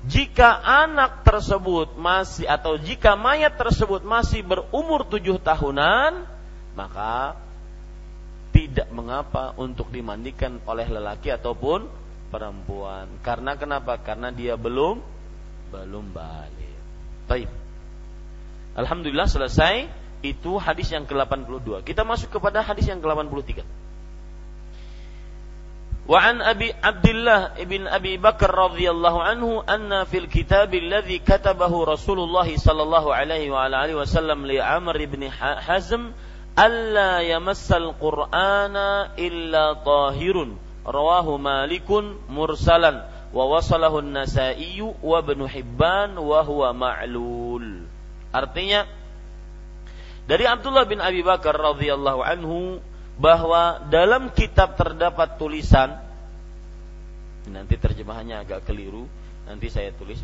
jika anak tersebut masih atau jika mayat tersebut masih berumur 7 tahunan, maka tidak mengapa untuk dimandikan oleh lelaki ataupun perempuan. Karena kenapa? Karena dia belum balik. Baik. Alhamdulillah, selesai. Itu hadis yang ke-82. Kita masuk kepada hadis yang ke-83. وعن أبي عبد الله ابن أبي بكر رضي الله عنه أن في الكتاب الذي كتبه رسول الله صلى الله عليه وعلى آله وسلم لعمر بن حزم ألا يمس القرآن إلا طاهر رواه مالك مرسلا ووصله النسائي وابن حبان وهو معلول. Artinya dari Abdullah bin Abi Bakar radhiyallahu anhu bahwa dalam kitab terdapat tulisan, nanti terjemahannya agak keliru, nanti saya tulis,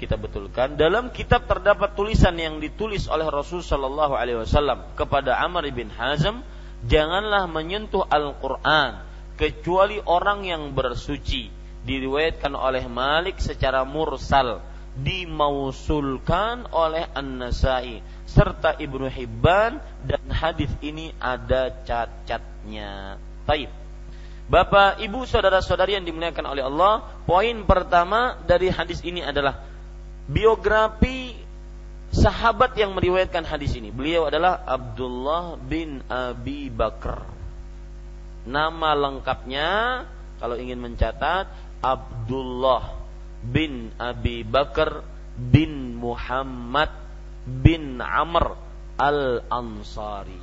kita betulkan. Dalam kitab terdapat tulisan yang ditulis oleh Rasul sallallahu alaihi wasallam kepada Amr bin Hazm, janganlah menyentuh Al-Qur'an kecuali orang yang bersuci. Diriwayatkan oleh Malik secara mursal, dimausulkan oleh An-Nasa'i serta Ibnu Hibban, dan hadis ini ada cacatnya. Taib. Bapak, ibu, saudara-saudari yang dimuliakan oleh Allah, poin pertama dari hadis ini adalah biografi sahabat yang meriwayatkan hadis ini. Beliau adalah Abdullah bin Abi Bakar. Nama lengkapnya kalau ingin mencatat, Abdullah bin Abi Bakar bin Muhammad bin Amr Al-Ansari.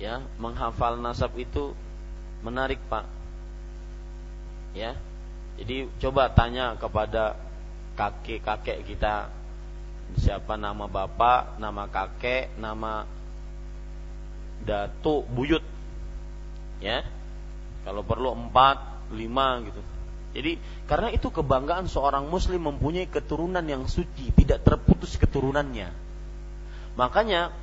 Ya, menghafal nasab itu menarik, Pak. Ya. Jadi coba tanya kepada kakek-kakek kita, siapa nama bapak, nama kakek, nama datuk, buyut. Ya. Kalau perlu 4, 5 gitu. Jadi karena itu kebanggaan seorang muslim mempunyai keturunan yang suci, tidak terputus keturunannya. Makanya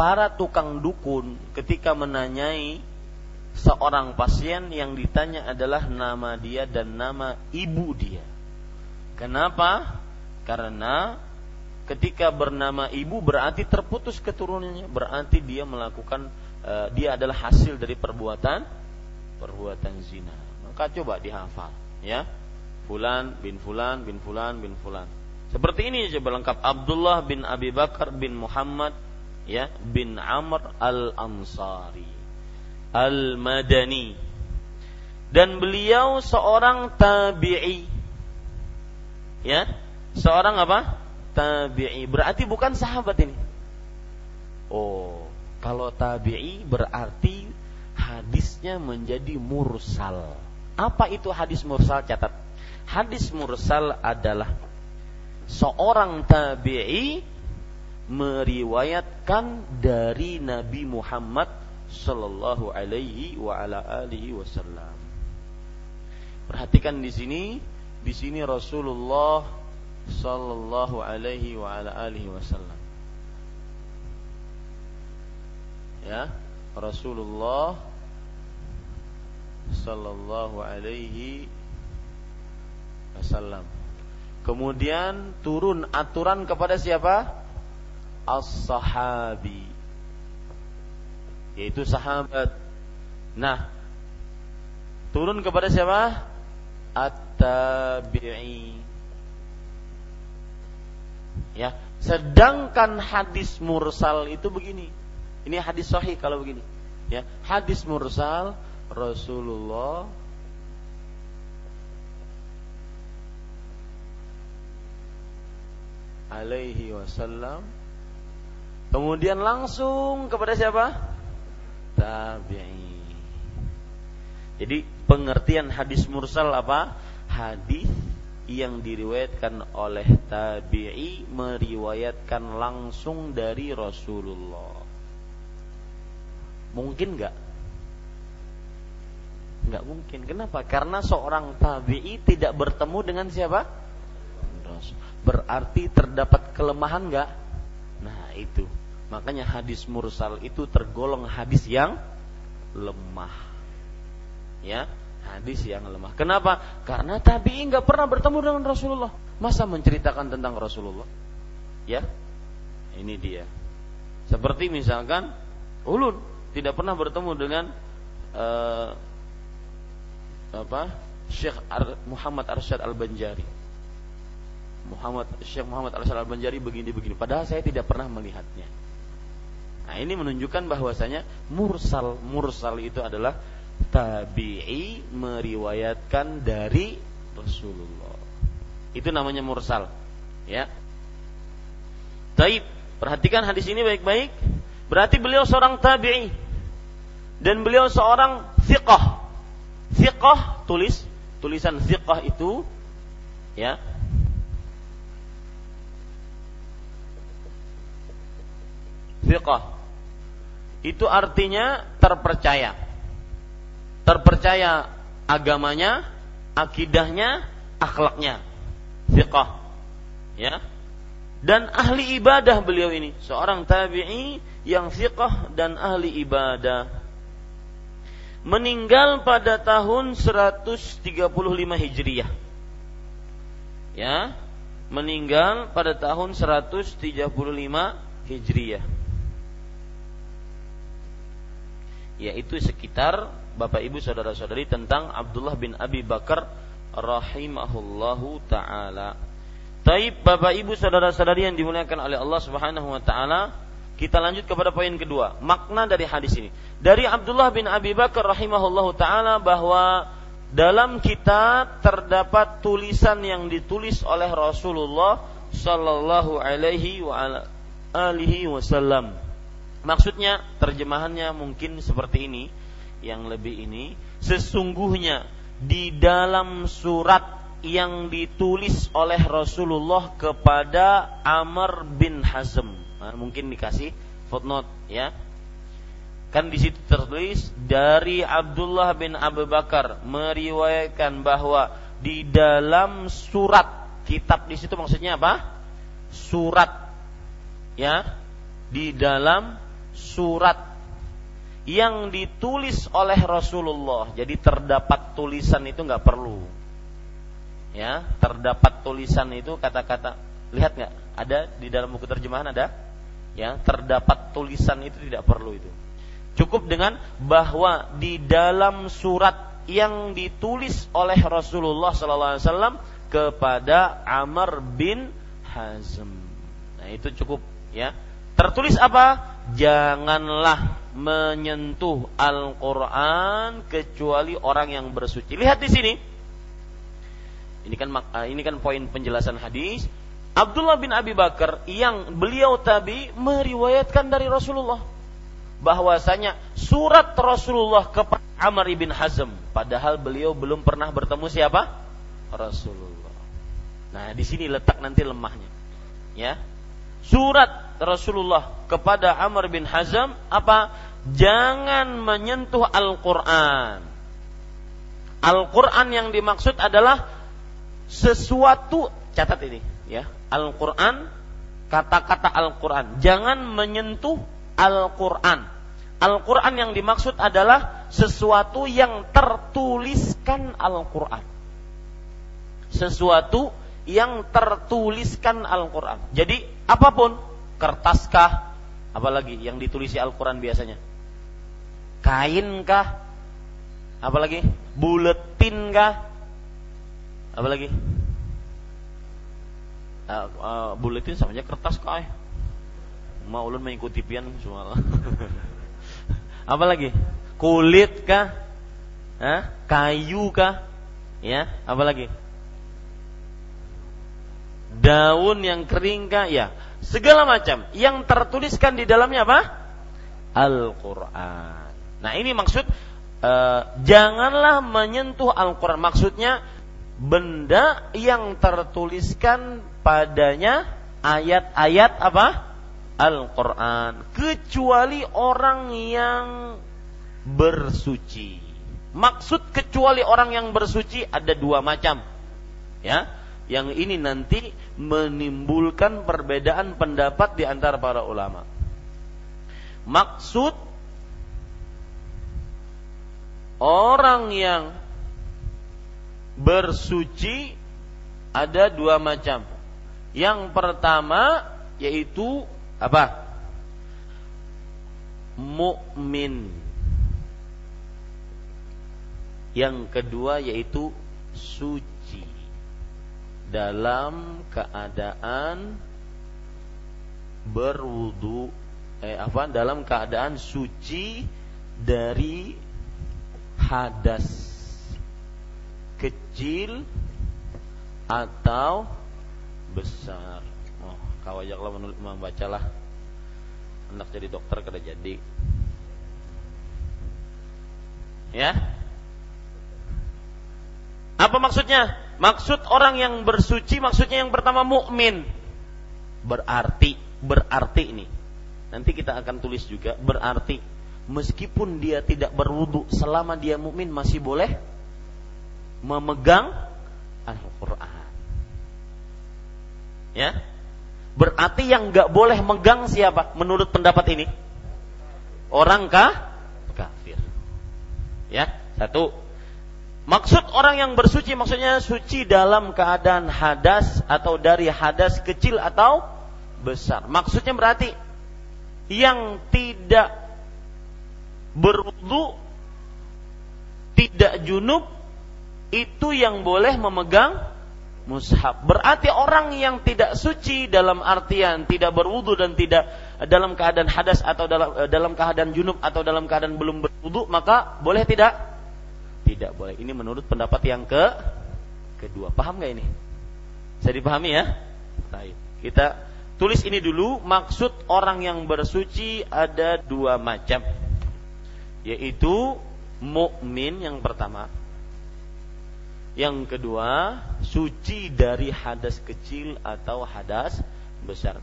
para tukang dukun ketika menanyai seorang pasien, yang ditanya adalah nama dia dan nama ibu dia. Kenapa? Karena ketika bernama ibu berarti terputus keturunannya, berarti dia melakukan, dia adalah hasil dari perbuatan zina. Maka coba dihafal, ya. Fulan bin Fulan bin Fulan bin Fulan. Seperti ini coba lengkap, Abdullah bin Abi Bakar bin Muhammad, ya, bin Amr Al-Ansari Al-Madani. Dan beliau seorang tabi'i. Ya, seorang apa? Tabi'i. Berarti bukan sahabat ini. Oh, kalau tabi'i berarti hadisnya menjadi mursal. Apa itu hadis mursal? Catat. Hadis mursal adalah seorang tabi'i meriwayatkan dari Nabi Muhammad sallallahu alaihi wa ala alihi wasallam. Perhatikan di sini Rasulullah sallallahu alaihi wa ala alihi wasallam. Ya, Rasulullah sallallahu alaihi wasallam. Kemudian turun aturan kepada siapa? Az-Zahabi, yaitu sahabat. Nah, turun kepada siapa? At-Tabi'i. Ya, sedangkan hadis mursal itu begini. Ini hadis sahih kalau begini. Ya, hadis mursal Rasulullah alaihi wasallam, kemudian langsung kepada siapa? Tabi'i. Jadi pengertian hadis mursal apa? Hadis yang diriwayatkan oleh tabi'i meriwayatkan langsung dari Rasulullah. Mungkin enggak? Enggak mungkin. Kenapa? Karena seorang tabi'i tidak bertemu dengan siapa? Rasul. Berarti terdapat kelemahan enggak? Nah, itu. Makanya hadis mursal itu tergolong hadis yang lemah. Ya, hadis yang lemah. Kenapa? Karena tabi'i enggak pernah bertemu dengan Rasulullah. Masa menceritakan tentang Rasulullah? Ya. Ini dia. Seperti misalkan ulun tidak pernah bertemu dengan Syekh Muhammad Arsyad Al-Banjari. Syekh Muhammad Arsyad Al-Banjari begini-begini, padahal saya tidak pernah melihatnya. Nah, ini menunjukkan bahwasanya mursal itu adalah tabi'i meriwayatkan dari Rasulullah. Itu namanya mursal, ya. Taib, perhatikan hadis ini baik-baik. Berarti beliau seorang tabi'i dan beliau seorang thiqah. Thiqah, tulisan thiqah itu ya. Thiqah itu artinya terpercaya. Terpercaya agamanya, akidahnya, akhlaknya. Thiqah. Ya. Dan ahli ibadah beliau ini, seorang tabi'i yang thiqah dan ahli ibadah. Meninggal pada tahun 135 Hijriah. Ya. Meninggal pada tahun 135 Hijriah. Yaitu sekitar, Bapak Ibu saudara-saudari, tentang Abdullah bin Abi Bakar rahimahullahu taala. Taib, Bapak Ibu saudara-saudari yang dimuliakan oleh Allah Subhanahu wa taala, kita lanjut kepada poin kedua, makna dari hadis ini. Dari Abdullah bin Abi Bakar rahimahullahu taala bahwa dalam kitab terdapat tulisan yang ditulis oleh Rasulullah sallallahu alaihi wa alihi wasallam. Maksudnya terjemahannya mungkin seperti ini, yang lebih ini, sesungguhnya di dalam surat yang ditulis oleh Rasulullah kepada Amr bin Hazm. Nah, mungkin dikasih footnote ya. Kan di situ tertulis dari Abdullah bin Abi Bakar meriwayatkan bahwa di dalam surat, kitab di situ maksudnya apa? Surat. Ya. Di dalam surat yang ditulis oleh Rasulullah. Jadi terdapat tulisan itu nggak perlu, ya. Terdapat tulisan itu kata-kata, lihat nggak? Ada di dalam buku terjemahan ada, ya. Terdapat tulisan itu tidak perlu itu. Cukup dengan bahwa di dalam surat yang ditulis oleh Rasulullah Sallallahu Alaihi Wasallam kepada Amr bin Hazm. Nah itu cukup, ya. Tertulis apa? Janganlah menyentuh Al-Quran kecuali orang yang bersuci. Lihat di sini. Ini kan poin penjelasan hadis. Abdullah bin Abi Bakar yang beliau tabi meriwayatkan dari Rasulullah bahwasanya surat Rasulullah kepada Amr bin Hazm, padahal beliau belum pernah bertemu siapa? Rasulullah. Nah, di sini letak nanti lemahnya. Ya. Surat Rasulullah kepada Amr bin Hazm apa? Jangan menyentuh Al-Quran. Al-Quran yang dimaksud adalah sesuatu, catat ini ya, Al-Quran, kata-kata Al-Quran. Jangan menyentuh Al-Quran. Al-Quran yang dimaksud adalah sesuatu yang tertuliskan Al-Quran. Sesuatu yang tertuliskan Al-Quran. Jadi apapun, kertaskah, apalagi yang ditulisi Al-Quran biasanya, kainkah, apalagi buletinkah, apalagi buletin sama aja kertas kah? Mau ulun mengikuti pian semua. Apalagi kulitkah, kayukah, ya, apalagi daun yang keringkah, ya, segala macam yang tertuliskan di dalamnya apa? Al-Quran. Nah ini maksud janganlah menyentuh Al-Quran. Maksudnya benda yang tertuliskan padanya ayat-ayat apa? Al-Quran, kecuali orang yang bersuci. Maksud kecuali orang yang bersuci ada dua macam, ya. Yang ini nanti menimbulkan perbedaan pendapat di antara para ulama. Maksud orang yang bersuci ada dua macam. Yang pertama yaitu apa? Mukmin. Yang kedua yaitu suci dalam keadaan berwudu, dalam keadaan suci dari hadas kecil atau besar. Oh, kawajaklah menurut Imam, bacalah. Hendak jadi dokter kada jadi. Ya. Apa maksudnya? Maksud orang yang bersuci, maksudnya yang pertama mukmin. Berarti ini. Nanti kita akan tulis juga, berarti meskipun dia tidak berwudu, selama dia mukmin masih boleh memegang Al-Qur'an. Ya? Berarti yang enggak boleh megang siapa menurut pendapat ini? Orang kafir. Ya, satu. Maksud orang yang bersuci, maksudnya suci dalam keadaan hadas atau dari hadas kecil atau besar. Maksudnya berarti yang tidak berwudu, tidak junub, itu yang boleh memegang mushaf. Berarti orang yang tidak suci dalam artian tidak berwudu dan tidak dalam keadaan hadas atau dalam keadaan junub atau dalam keadaan belum berwudu, maka boleh tidak? Tidak boleh. Ini menurut pendapat yang kedua. Paham nggak ini? Bisa dipahami ya? Baik. Kita tulis ini dulu. Maksud orang yang bersuci ada dua macam, yaitu mukmin yang pertama, yang kedua suci dari hadas kecil atau hadas besar.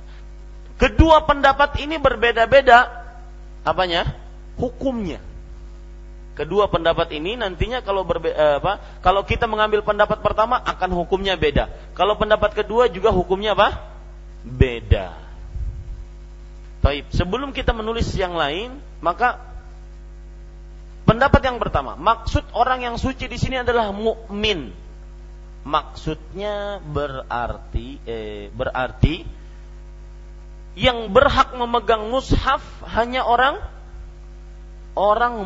Kedua pendapat ini berbeda-beda apanya? Hukumnya. Kedua pendapat ini nantinya kalau kita mengambil pendapat pertama akan hukumnya beda. Kalau pendapat kedua juga hukumnya apa? Beda. Taib. Sebelum kita menulis yang lain, maka pendapat yang pertama, maksud orang yang suci di sini adalah mukmin. Maksudnya berarti yang berhak memegang mushaf hanya orang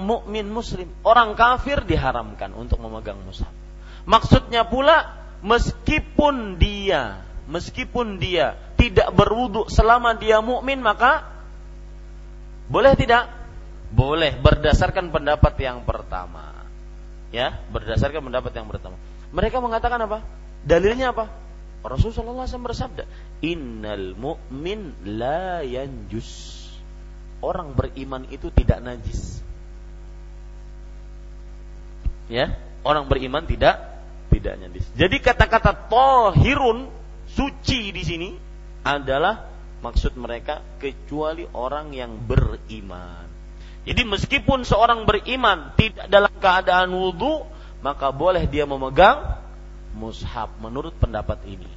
mukmin muslim. Orang kafir diharamkan untuk memegang mushaf. Maksudnya pula meskipun dia tidak berwudu selama dia mukmin, maka boleh tidak? Boleh, berdasarkan pendapat yang pertama. Ya, berdasarkan pendapat yang pertama. Mereka mengatakan apa? Dalilnya apa? Rasulullah SAW bersabda, "Innal mu'min la yanjus." Orang beriman itu tidak najis. Ya, orang beriman tidak najis. Jadi kata-kata tahirun, suci di sini adalah maksud mereka kecuali orang yang beriman. Jadi meskipun seorang beriman tidak dalam keadaan wudu, maka boleh dia memegang mushaf menurut pendapat ini.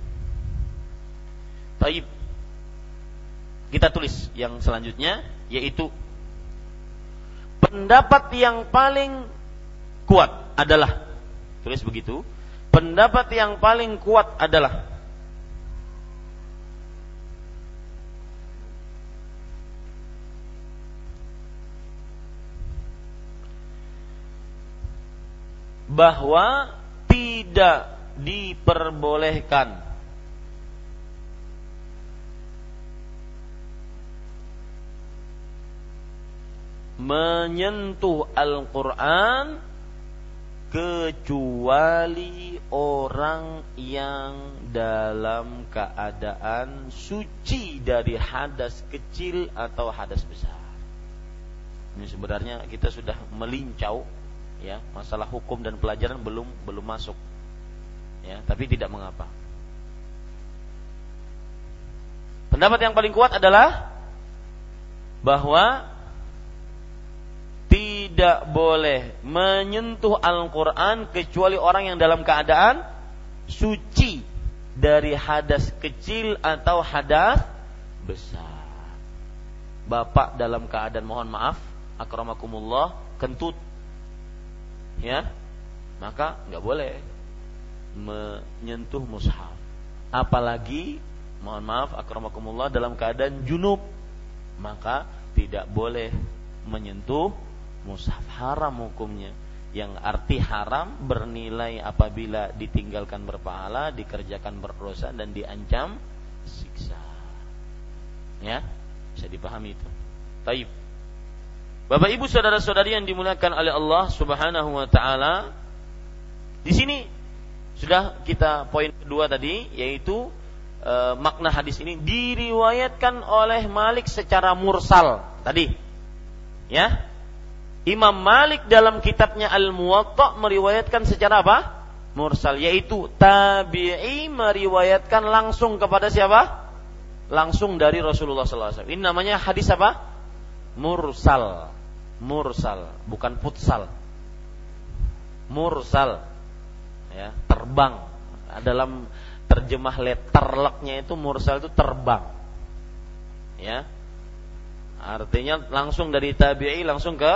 Taib. Kita tulis yang selanjutnya, yaitu pendapat yang paling kuat adalah, tulis begitu, pendapat yang paling kuat adalah bahwa tidak diperbolehkan menyentuh Al-Quran kecuali orang yang dalam keadaan suci dari hadas kecil atau hadas besar. Ini sebenarnya kita sudah melincau, ya, masalah hukum dan pelajaran belum masuk. ya, tapi tidak mengapa. Pendapat yang paling kuat adalah bahwa tidak boleh menyentuh Al-Quran kecuali orang yang dalam keadaan suci dari hadas kecil atau hadas besar. Bapak dalam keadaan, mohon maaf, akramakumullah, kentut, ya, maka nggak boleh menyentuh mushaf. Apalagi, mohon maaf, akramakumullah, dalam keadaan junub, maka tidak boleh menyentuh mushaf. Haram hukumnya. Yang arti haram bernilai apabila ditinggalkan berpahala, dikerjakan berdosa, dan diancam siksa. Ya, bisa dipahami itu. Taib. Bapak ibu saudara-saudari yang dimuliakan oleh Allah Subhanahu wa taala, di sini sudah kita poin kedua tadi, yaitu makna hadis ini diriwayatkan oleh Malik secara mursal tadi. Ya, Imam Malik dalam kitabnya Al-Muwatta meriwayatkan secara apa? Mursal, yaitu tabi'i meriwayatkan langsung kepada siapa? Langsung dari Rasulullah SAW. Ini namanya hadis apa? Mursal. Mursal, bukan futsal. Mursal, ya, terbang. Dalam terjemah letterleknya itu mursal itu terbang, ya. Artinya langsung dari tabi'i langsung ke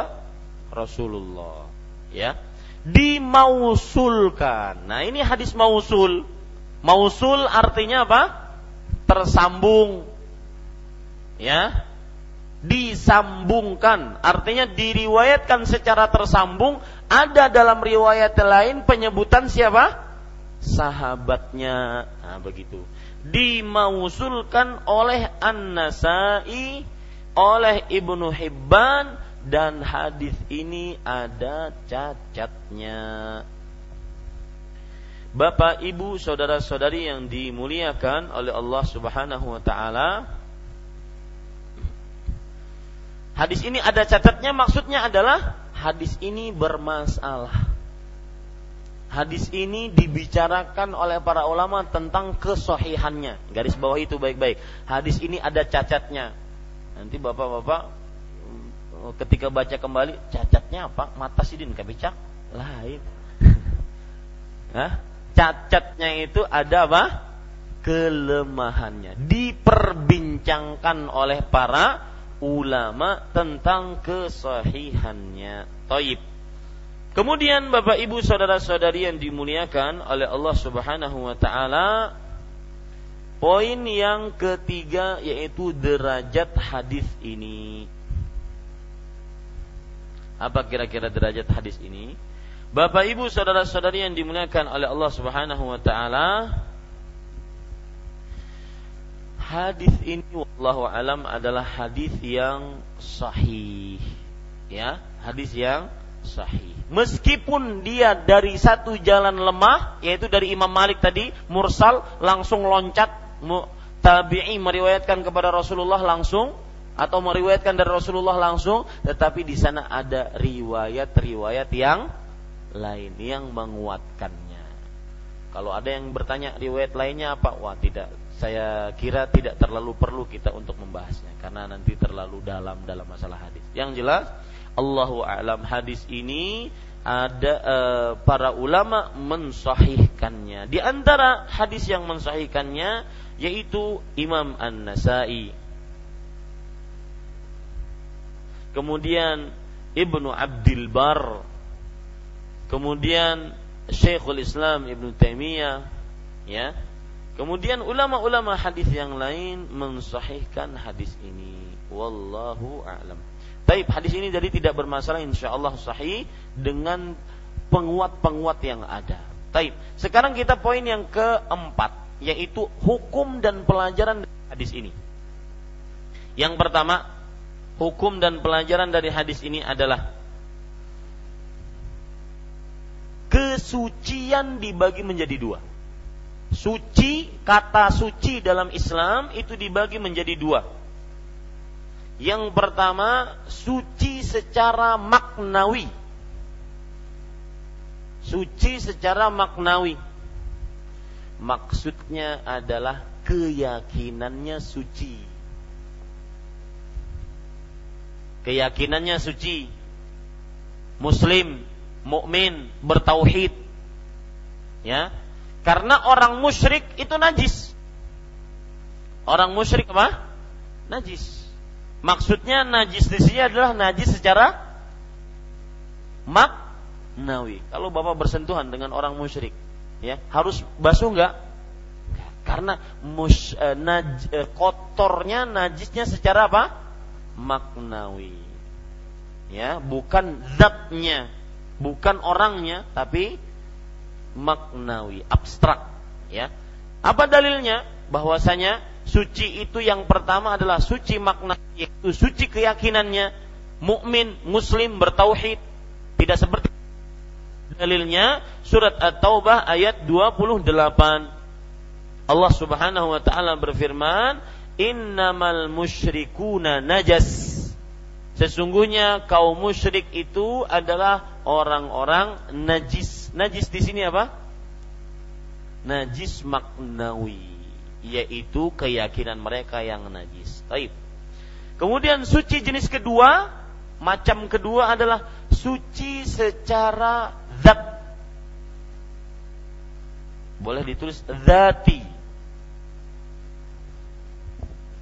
Rasulullah, ya, dimausulkan. Nah, ini hadis mausul. Mausul artinya apa? Tersambung, ya, disambungkan. Artinya diriwayatkan secara tersambung. Ada dalam riwayat lain penyebutan siapa? Sahabatnya. Nah, begitu. Dimausulkan oleh An-Nasa'i, oleh Ibnu Hibban, dan hadis ini ada cacatnya. Bapak, ibu, saudara-saudari yang dimuliakan oleh Allah Subhanahu wa taala, hadis ini ada cacatnya, maksudnya adalah hadis ini bermasalah. Hadis ini dibicarakan oleh para ulama tentang kesohihannya. Garis bawah itu baik-baik. Hadis ini ada cacatnya. Nanti bapak-bapak ketika baca kembali, cacatnya apa? Mata sidin kebicak lain. Nah, cacatnya itu ada apa? Kelemahannya. Diperbincangkan oleh para ulama tentang kesahihannya. Taib. Kemudian bapak ibu saudara-saudari yang dimuliakan oleh Allah Subhanahu wa taala, poin yang ketiga yaitu derajat hadis ini. Apa kira-kira derajat hadis ini? Bapak ibu saudara-saudari yang dimuliakan oleh Allah Subhanahu wa taala, hadis ini wallahu alam adalah hadis yang sahih. Ya, hadis yang sahih. Meskipun dia dari satu jalan lemah, yaitu dari Imam Malik tadi, mursal langsung loncat, tabi'i meriwayatkan kepada Rasulullah langsung atau meriwayatkan dari Rasulullah langsung, tetapi di sana ada riwayat-riwayat yang lain yang menguatkannya. Kalau ada yang bertanya riwayat lainnya apa? Wah, tidak, saya kira tidak terlalu perlu kita untuk membahasnya karena nanti terlalu dalam masalah hadis. Yang jelas, Allahu a'lam, hadis ini ada para ulama mensahihkannya. Di antara hadis yang mensahihkannya yaitu Imam An-Nasa'i, kemudian Ibnu Abdul Bar, kemudian Sheikhul Islam Ibnu Taimiyah, ya, kemudian ulama-ulama hadis yang lain mensahihkan hadis ini. Wallahu a'lam. Baik, hadis ini jadi tidak bermasalah, insyaallah sahih dengan penguat-penguat yang ada. Baik, sekarang kita poin yang keempat, yaitu hukum dan pelajaran dari hadis ini. Yang pertama, hukum dan pelajaran dari hadis ini adalah kesucian dibagi menjadi dua. Suci, kata suci dalam Islam itu dibagi menjadi dua. Yang pertama, suci secara maknawi. Suci secara maknawi, maksudnya adalah keyakinannya suci. Keyakinannya suci, muslim, mukmin, bertauhid. Ya. Karena orang musyrik itu najis. Orang musyrik apa? Najis. Maksudnya najis di sini adalah najis secara maknawi. Kalau Bapak bersentuhan dengan orang musyrik, ya, harus basuh enggak? Karena kotornya, najisnya secara apa? Maknawi. Ya, bukan zatnya, bukan orangnya, tapi maknawi, abstrak, ya. Apa dalilnya? Bahwasanya suci itu yang pertama adalah suci makna, yaitu suci keyakinannya, mukmin, muslim, bertauhid. Tidak seperti dalilnya surat At-Taubah ayat 28. Allah Subhanahu wa taala berfirman, "Innamal musyrikuna najas." Sesungguhnya kaum musyrik itu adalah orang-orang najis. Najis di sini apa? Najis maknawi, yaitu keyakinan mereka yang najis. Baik. Kemudian suci jenis kedua, macam kedua adalah suci secara zat. Boleh ditulis zati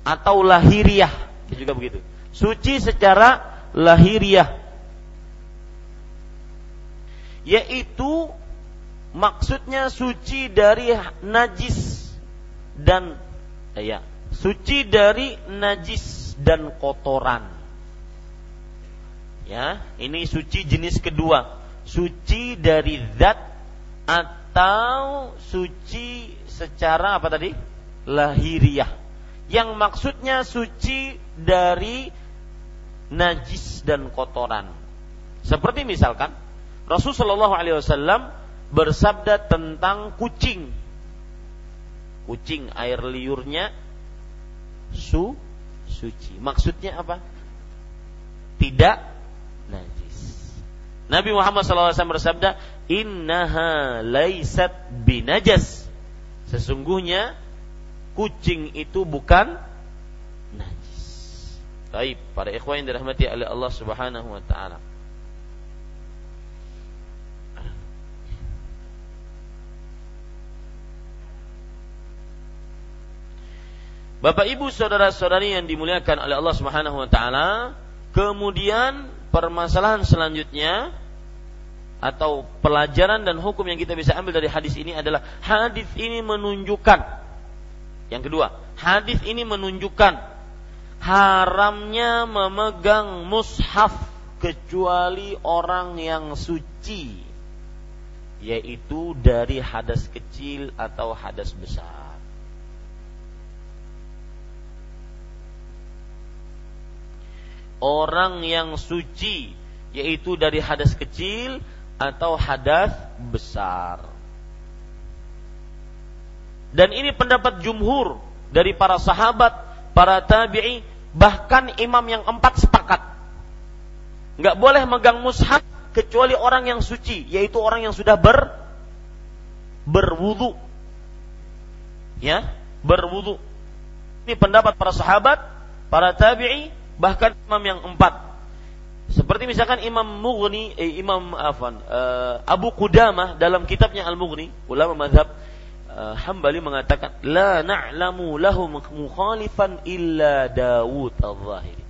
atau lahiriah, juga begitu. Suci secara lahiriah, yaitu maksudnya suci dari najis dan ya, suci dari najis dan kotoran. Ya, ini suci jenis kedua, suci dari zat atau suci secara apa tadi? Lahiriah. Yang maksudnya suci dari najis dan kotoran. Seperti misalkan Rasulullah SAW bersabda tentang kucing. Kucing air liurnya suci. Maksudnya apa? Tidak najis. Nabi Muhammad SAW bersabda, "Innaha laysat binajas." Sesungguhnya kucing itu bukan najis. Baik, para ikhwan yang dirahmati oleh Allah Subhanahu wa taala. Bapak Ibu saudara-saudari yang dimuliakan oleh Allah Subhanahu wa taala, kemudian permasalahan selanjutnya atau pelajaran dan hukum yang kita bisa ambil dari hadis ini adalah hadis ini menunjukkan, yang kedua, hadis ini menunjukkan haramnya memegang mushaf kecuali orang yang suci, yaitu dari hadas kecil atau hadas besar. Orang yang suci, yaitu dari hadas kecil atau hadas besar. Dan ini pendapat jumhur dari para sahabat, para tabi'i, bahkan imam yang empat sepakat. Enggak boleh megang mushaf kecuali orang yang suci, yaitu orang yang sudah berwudu. Ya, berwudu. Ini pendapat para sahabat, para tabi'i, bahkan imam yang empat. Seperti misalkan Abu Qudamah dalam kitabnya Al-Mughni, ulama mazhab Hambali, mengatakan, "La na'lamu lahum mukhalifan illa Daud az-Zahiri."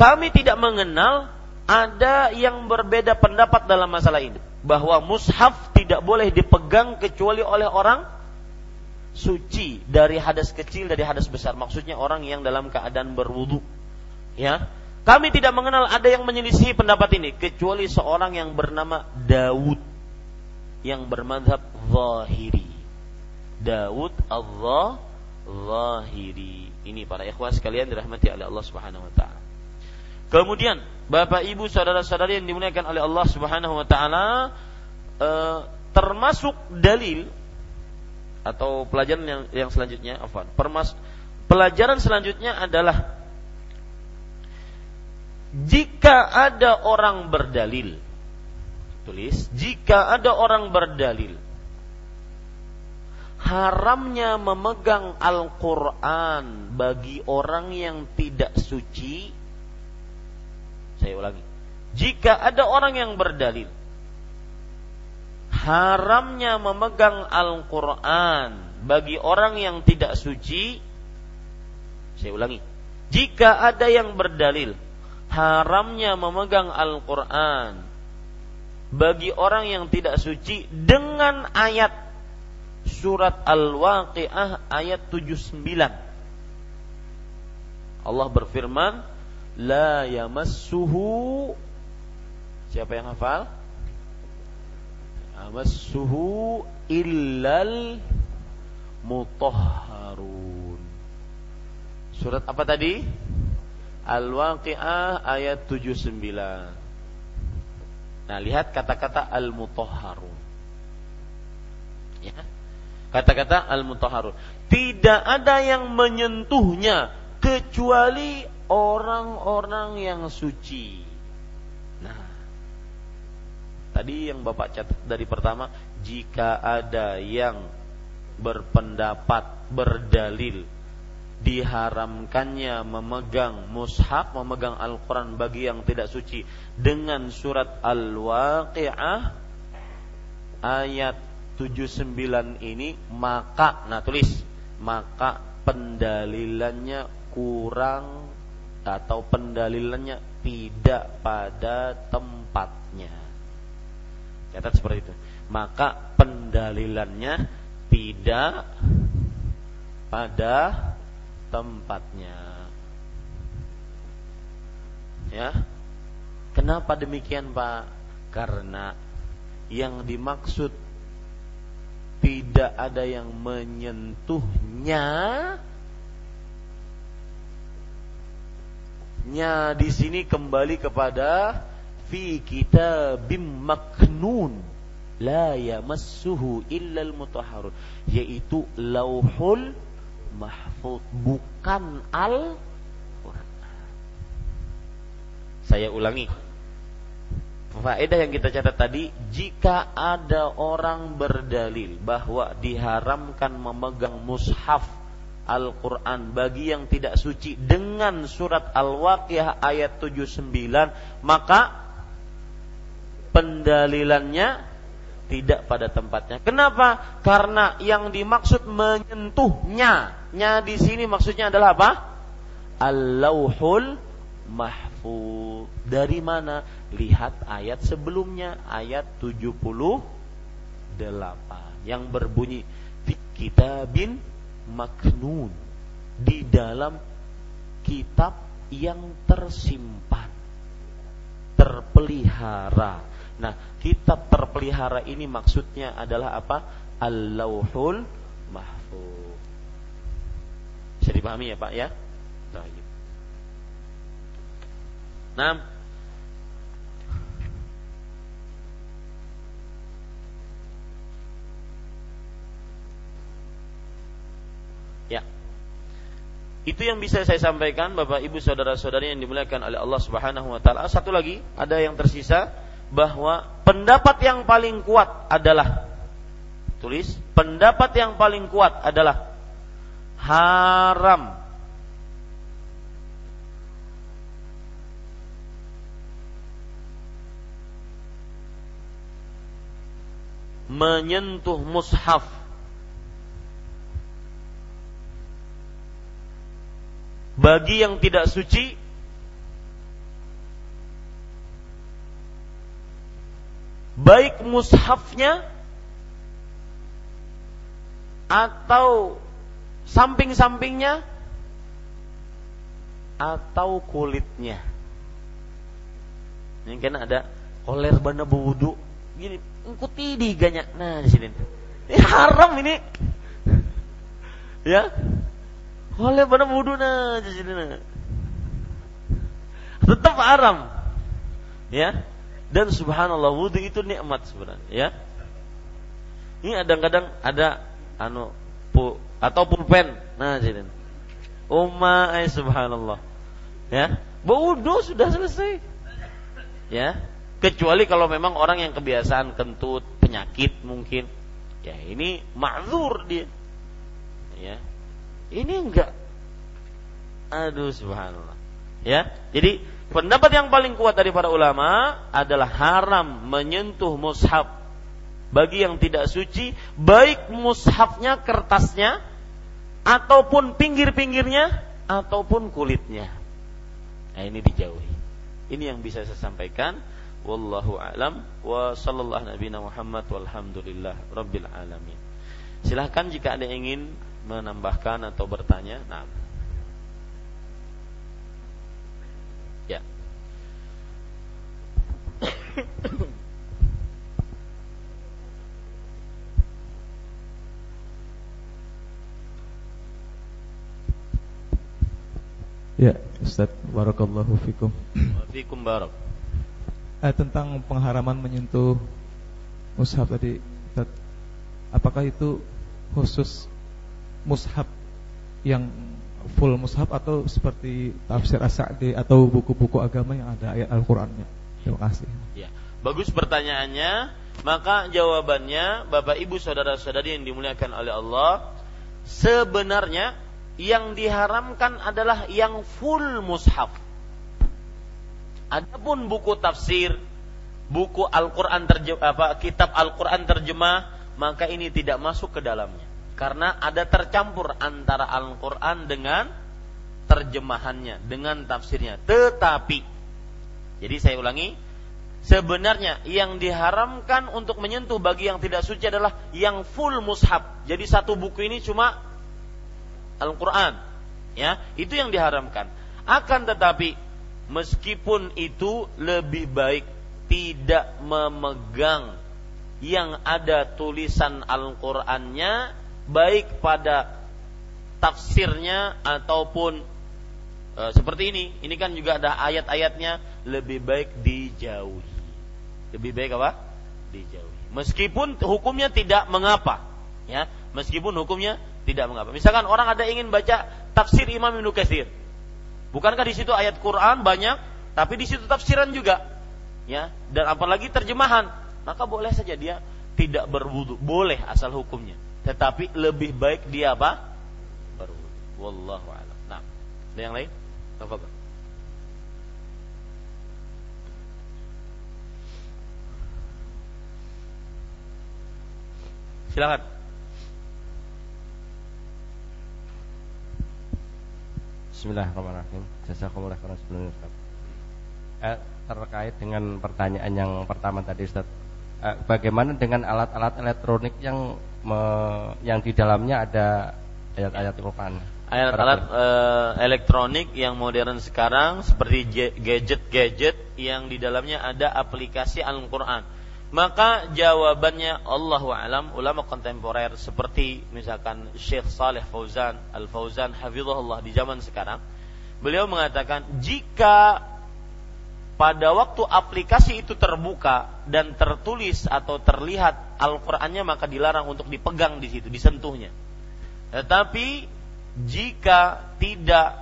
Kami tidak mengenal ada yang berbeda pendapat dalam masalah ini, bahwa mushaf tidak boleh dipegang kecuali oleh orang suci dari hadas kecil, dari hadas besar. Maksudnya orang yang dalam keadaan berwudu. Ya, kami tidak mengenal ada yang menyelisihi pendapat ini kecuali seorang yang bernama Daud yang bermadzhab Zahiri. Daud az-Zahiri. Ini para ikhwah sekalian dirahmati oleh Allah Subhanahu wa taala. Kemudian, Bapak Ibu saudara-saudari yang dimuliakan oleh Allah Subhanahu wa taala, termasuk dalil atau pelajaran yang selanjutnya, pelajaran selanjutnya adalah jika ada orang berdalil haramnya memegang Al-Quran bagi orang yang tidak suci. Saya ulangi, jika ada orang yang berdalil haramnya memegang Al-Quran bagi orang yang tidak suci, saya ulangi, jika ada yang berdalil haramnya memegang Al-Quran bagi orang yang tidak suci dengan ayat Surat Al-Waqi'ah ayat 79. Allah berfirman, la yamassuhu, siapa yang hafal? Yamassuhu illal mutahharun. Surat apa tadi? Al-Waqi'ah ayat 79. Nah, lihat kata-kata al-mutahharun. Ya. Kata-kata al-mutahharun, tidak ada yang menyentuhnya kecuali orang-orang yang suci. Nah, tadi yang Bapak catat dari pertama, jika ada yang berpendapat, berdalil diharamkannya memegang mushaf, memegang Al-Quran bagi yang tidak suci dengan surat Al-Waqi'ah ayat 79 ini, maka, nah tulis, maka pendalilannya kurang atau pendalilannya tidak pada tempatnya. Catat seperti itu. Maka pendalilannya tidak pada tempatnya. Ya. Kenapa demikian, Pak? Karena yang dimaksud tidak ada yang menyentuhnya, nya di sini kembali kepada fi kitabim maknun la yamassuhu illal mutahharun, yaitu lauhul mahfuz, bukan Al-Qur'an. Saya ulangi faedah yang kita catat tadi, jika ada orang berdalil bahwa diharamkan memegang mushaf Al-Quran bagi yang tidak suci dengan surat Al-Waqiah ayat 79, maka pendalilannya tidak pada tempatnya. Kenapa? Karena yang dimaksud menyentuhnya, nya di sini maksudnya adalah apa? Al-Lauhul Mahfuz. Dari mana? Lihat ayat sebelumnya, ayat 78 yang berbunyi fi kitabin maknun, di dalam kitab yang tersimpan, terpelihara. Nah, kitab terpelihara ini maksudnya adalah apa? Al-Lauhul Mahfuz. Bisa dipahami ya, Pak ya? Baik. 6. Ya. Itu yang bisa saya sampaikan, Bapak Ibu saudara-saudari yang dimuliakan oleh Allah Subhanahu wa taala. Satu lagi, ada yang tersisa, bahwa pendapat yang paling kuat adalah, tulis, pendapat yang paling kuat adalah haram menyentuh mushaf bagi yang tidak suci baik mushafnya atau samping-sampingnya atau kulitnya. Ini kan ada koler bana wudu gini, ikuti diganya. Nah, di sini. Ini haram ini. Ya. Oleh pada wuduna di sini. Tetap haram. Ya. Dan subhanallah, wudu itu nikmat sebenarnya, ya. Ini kadang-kadang ada atau pulpen. Nah, di sini. Umma subhanallah. Ya. Wudu sudah selesai. Ya. Kecuali kalau memang orang yang kebiasaan kentut, penyakit mungkin, ya ini ma'zur dia, ya. Ini enggak. Aduh, subhanallah. Ya. Jadi pendapat yang paling kuat dari para ulama adalah haram menyentuh mushaf bagi yang tidak suci, baik mushafnya, kertasnya, ataupun pinggir-pinggirnya, ataupun kulitnya. Nah, ini dijauhi. Ini yang bisa saya sampaikan. Wallahu a'lam wa sallallahu nabiyana Muhammad walhamdulillah rabbil alamin. Silahkan jika ada yang ingin menambahkan atau bertanya. Nah. Ya. Ya, Ustaz, barakallahu fikum. Wa fikum barak. Tentang pengharaman menyentuh mushaf tadi, Ustaz, apakah itu khusus mushaf yang full mushaf atau seperti tafsir As-Sa'di atau buku-buku agama yang ada ayat Al-Qur'annya? Terima kasih. Ya, bagus pertanyaannya. Maka jawabannya, Bapak Ibu saudara-saudari yang dimuliakan oleh Allah, sebenarnya yang diharamkan adalah yang full mushaf. Adapun buku tafsir, buku Al-Qur'an kitab Al-Qur'an terjemah, maka ini tidak masuk ke dalamnya, karena ada tercampur antara Al-Qur'an dengan terjemahannya, dengan tafsirnya. Tetapi, jadi saya ulangi, sebenarnya yang diharamkan untuk menyentuh bagi yang tidak suci adalah yang full mushaf. Jadi satu buku ini cuma Al-Qur'an, ya, itu yang diharamkan. Akan tetapi, meskipun itu lebih baik tidak memegang yang ada tulisan Al-Qur'annya, baik pada tafsirnya ataupun seperti ini kan juga ada ayat-ayatnya, lebih baik dijauhi. Lebih baik apa? Dijauhi. Meskipun hukumnya tidak mengapa, ya, meskipun hukumnya tidak mengapa. Misalkan orang ada ingin baca tafsir Imam Ibnu Katsir. Bukankah di situ ayat Qur'an banyak, tapi di situ tafsiran juga, ya, dan apalagi terjemahan. Maka boleh saja dia tidak berwudu, boleh asal hukumnya. Tetapi lebih baik dia apa? Berwudu. Wallahu a'lam. Nah, ada yang lain? Tafadhol. Silakan. Bismillahirrahmanirrahim. Jazakumullah khairan sebelumnya, Ustaz. Terkait dengan pertanyaan yang pertama tadi, Ustaz. Bagaimana dengan alat-alat elektronik yang di dalamnya ada ayat-ayat Al-Qur'an? Alat-alat elektronik yang modern sekarang seperti gadget-gadget yang di dalamnya ada aplikasi Al-Qur'an. Maka jawabannya Allahu a'lam, ulama kontemporer seperti misalkan Syekh Shalih Fauzan, Al-Fauzan hafizahullah di zaman sekarang, beliau mengatakan jika pada waktu aplikasi itu terbuka dan tertulis atau terlihat Al-Qur'annya, maka dilarang untuk dipegang di situ, disentuhnya. Tetapi jika tidak,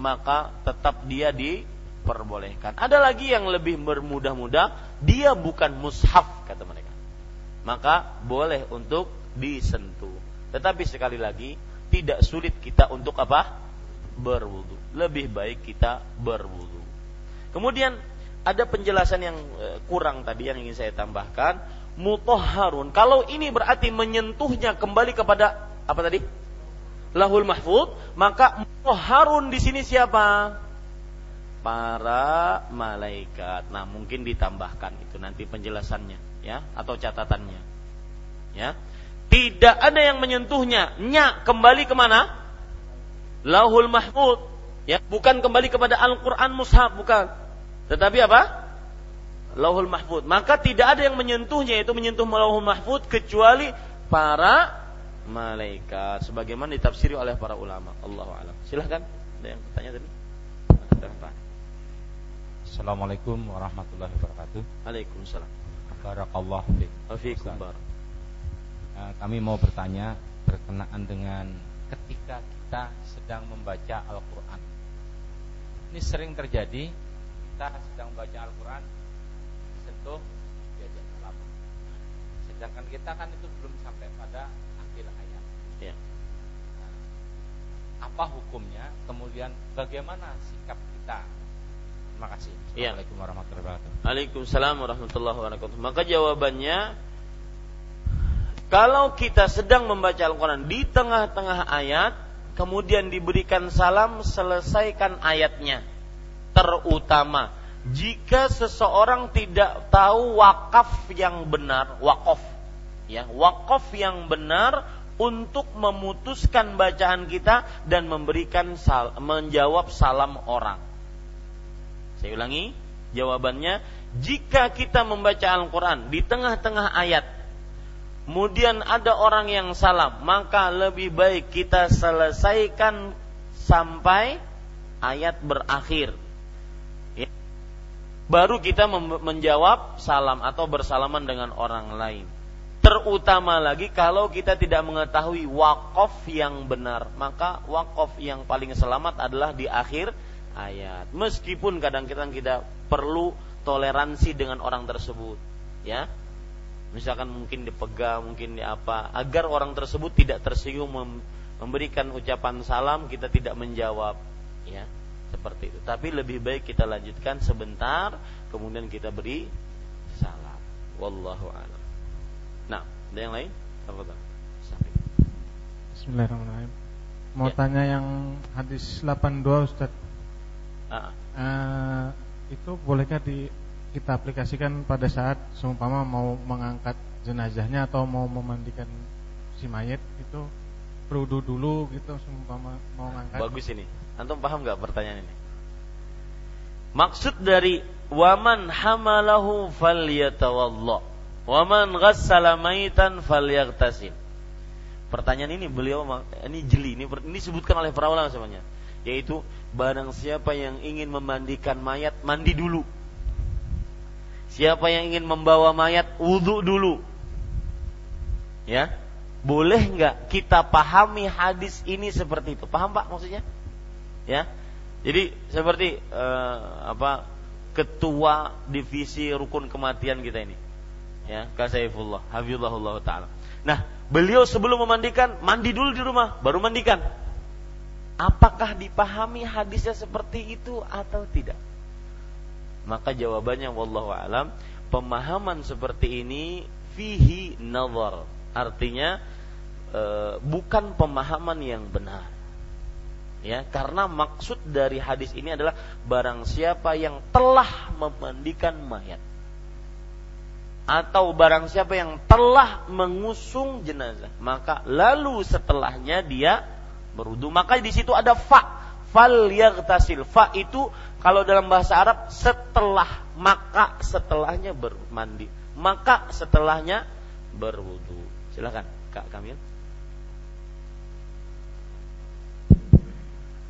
maka tetap dia diperbolehkan. Ada lagi yang lebih bermudah-mudah, dia bukan mushaf kata mereka, maka boleh untuk disentuh. Tetapi sekali lagi, tidak sulit kita untuk apa? Berwudu. Lebih baik kita berwudu. Kemudian ada penjelasan yang kurang tadi yang ingin saya tambahkan. Mutahharun, kalau ini berarti menyentuhnya kembali kepada apa tadi? Lahul mahfud, maka mutahharun di sini siapa? Para malaikat. Nah, mungkin ditambahkan itu nanti penjelasannya, ya, atau catatannya, ya. Tidak ada yang menyentuhnya, nya kembali kemana? Lahul mahfud, ya, bukan kembali kepada Al-Qur'an mushaf, bukan. Tetapi apa? Lauhul mahfud. Maka tidak ada yang menyentuhnya, yaitu menyentuh lauhul mahfud, kecuali para malaikat, sebagaimana ditafsiri oleh para ulama. Allahu a'lam. Silahkan, ada yang bertanya tadi? Assalamualaikum warahmatullahi wabarakatuh. Waalaikumsalam. Barakallahu fiik. Kami mau bertanya berkenaan dengan ketika kita sedang membaca Al-Qur'an. Ini sering terjadi, sedang baca Al-Quran sentuh diajak terlalu, sedangkan kita kan itu belum sampai pada akhir ayat, ya. Nah, apa hukumnya, kemudian bagaimana sikap kita. Terima kasih. Assalamualaikum warahmatullahi wabarakatuh. Waalaikumsalam warahmatullahi wabarakatuh. Maka jawabannya, kalau kita sedang membaca Al-Quran di tengah-tengah ayat, kemudian diberikan salam, selesaikan ayatnya. Terutama jika seseorang tidak tahu wakaf yang benar, wakaf yang benar untuk memutuskan bacaan kita dan memberikan menjawab salam orang. Saya ulangi, jawabannya, jika kita membaca Al-Quran di tengah-tengah ayat, kemudian ada orang yang salam, maka lebih baik kita selesaikan sampai ayat berakhir. Ya. Baru kita menjawab salam atau bersalaman dengan orang lain. Terutama lagi kalau kita tidak mengetahui wakaf yang benar, maka wakaf yang paling selamat adalah di akhir ayat. Meskipun kadang-kadang kita perlu toleransi dengan orang tersebut, ya. Misalkan mungkin dipegang, mungkin diapa, agar orang tersebut tidak tersinggung memberikan ucapan salam, kita tidak menjawab, ya, seperti itu. Tapi lebih baik kita lanjutkan sebentar, kemudian kita beri salam. Wallahu a'lam. Nah, ada yang lain? Tafadhol. Bismillahirrahmanirrahim. Mau tanya yang hadis 82, Ustaz. Itu bolehkah kita aplikasikan pada saat seumpama mau mengangkat jenazahnya atau mau memandikan si mayit, itu berwudu dulu gitu seumpama mau ngangkat. Bagus ini. Antum paham enggak pertanyaan ini? Maksud dari waman hamalahu falyatawalla, waman ghassala maitan falyaghtasil. Pertanyaan ini beliau ini jeli, ini disebutkan oleh para ulama semuanya, yaitu barang siapa yang ingin memandikan mayat mandi dulu. Siapa yang ingin membawa mayat wudu dulu. Ya. Boleh enggak kita pahami hadis ini seperti itu? Paham Pak maksudnya? Ya. Jadi seperti ketua divisi rukun kematian kita ini. Ya, Kak Saifullah, hafizahullah taala. Nah, beliau sebelum memandikan, mandi dulu di rumah, baru mandikan. Apakah dipahami hadisnya seperti itu atau tidak? Maka jawabannya wallahu alam, pemahaman seperti ini fihi nazar, artinya bukan pemahaman yang benar, ya, karena maksud dari hadis ini adalah barang siapa yang telah memandikan mayat atau barang siapa yang telah mengusung jenazah, maka lalu setelahnya dia berwudu. Maka di situ ada falyaghtasil. Fa itu kalau dalam bahasa Arab setelah, maka setelahnya bermandi, maka setelahnya berwudu. Silakan Kak Kamil.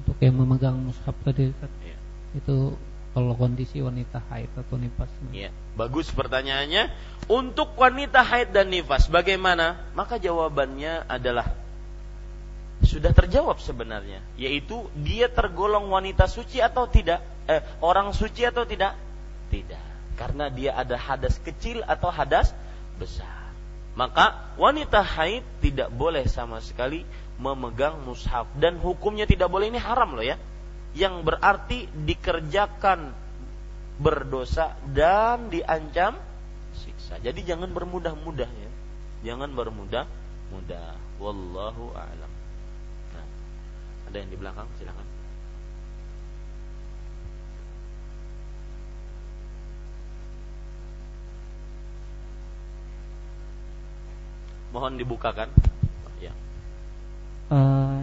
Untuk yang memegang mushaf tadi, ya, itu kalau kondisi wanita haid atau nifas. Iya, bagus pertanyaannya. Untuk wanita haid dan nifas bagaimana? Maka jawabannya adalah sudah terjawab sebenarnya, yaitu dia tergolong wanita suci atau tidak, orang suci atau tidak? Tidak, karena dia ada hadas kecil atau hadas besar. Maka wanita haid tidak boleh sama sekali memegang mushaf, dan hukumnya tidak boleh ini haram loh ya, yang berarti dikerjakan berdosa dan diancam siksa. Jadi jangan bermudah-mudah ya, jangan bermudah-mudah. Wallahu a'lam. Ada yang di belakang, silakan. Mohon dibukakan. Ya.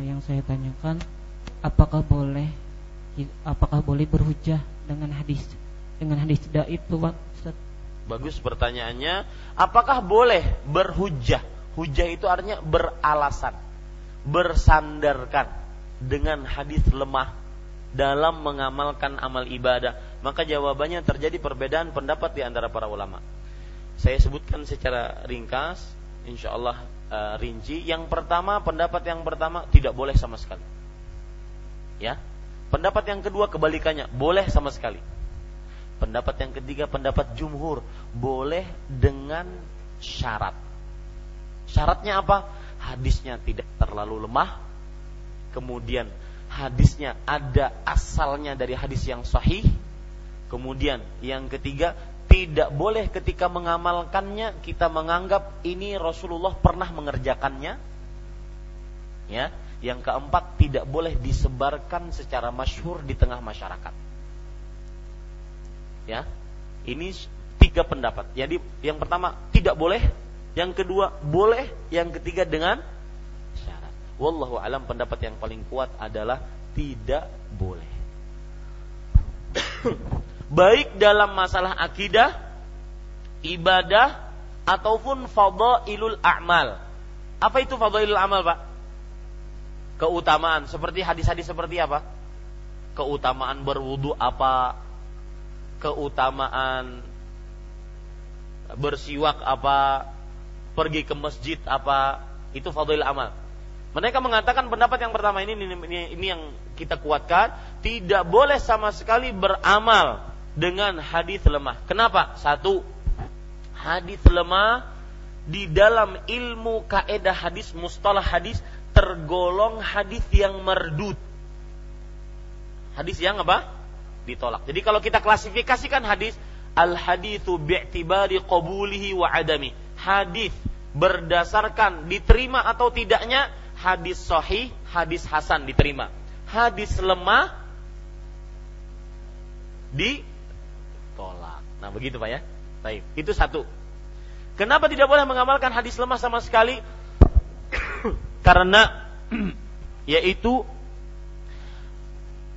Yang saya tanyakan, apakah boleh berhujjah dengan hadis tidak itu, Pak Ustaz? Bagus pertanyaannya. Apakah boleh berhujjah? Hujjah itu artinya beralasan, bersandarkan dengan hadis lemah dalam mengamalkan amal ibadah. Maka jawabannya terjadi perbedaan pendapat di antara para ulama. Saya sebutkan secara ringkas, insyaallah rinci. Yang pertama, pendapat yang pertama tidak boleh sama sekali. Ya. Pendapat yang kedua kebalikannya, boleh sama sekali. Pendapat yang ketiga pendapat jumhur, boleh dengan syarat. Syaratnya apa? Hadisnya tidak terlalu lemah, kemudian hadisnya ada asalnya dari hadis yang sahih. Kemudian yang ketiga, tidak boleh ketika mengamalkannya kita menganggap ini Rasulullah pernah mengerjakannya. Ya. Yang keempat, tidak boleh disebarkan secara masyhur di tengah masyarakat. Ya. Ini tiga pendapat. Jadi yang pertama tidak boleh, yang kedua boleh, yang ketiga dengan syarat. Wallahu alam, pendapat yang paling kuat adalah tidak boleh. Baik dalam masalah akidah, ibadah, ataupun fadailul a'mal. Apa itu fadailul a'mal, Pak? Keutamaan, seperti hadis-hadis seperti apa? Keutamaan berwudu apa? Keutamaan bersiwak apa? Pergi ke masjid apa? Itu fadailul a'mal. Mereka mengatakan pendapat yang pertama ini yang kita kuatkan, tidak boleh sama sekali beramal dengan hadis lemah. Kenapa? Satu, hadis lemah di dalam ilmu kaidah hadis, mustalah hadis, tergolong hadis yang merdud. Hadis yang apa? Ditolak. Jadi kalau kita klasifikasikan hadis, al-haditsu bi'tibari qabulihi wa adami. Hadis berdasarkan diterima atau tidaknya. Hadis sahih, hadis hasan diterima. Hadis lemah ditolak. Nah, begitu Pak ya. Baik, itu satu. Kenapa tidak boleh mengamalkan hadis lemah sama sekali? Karena yaitu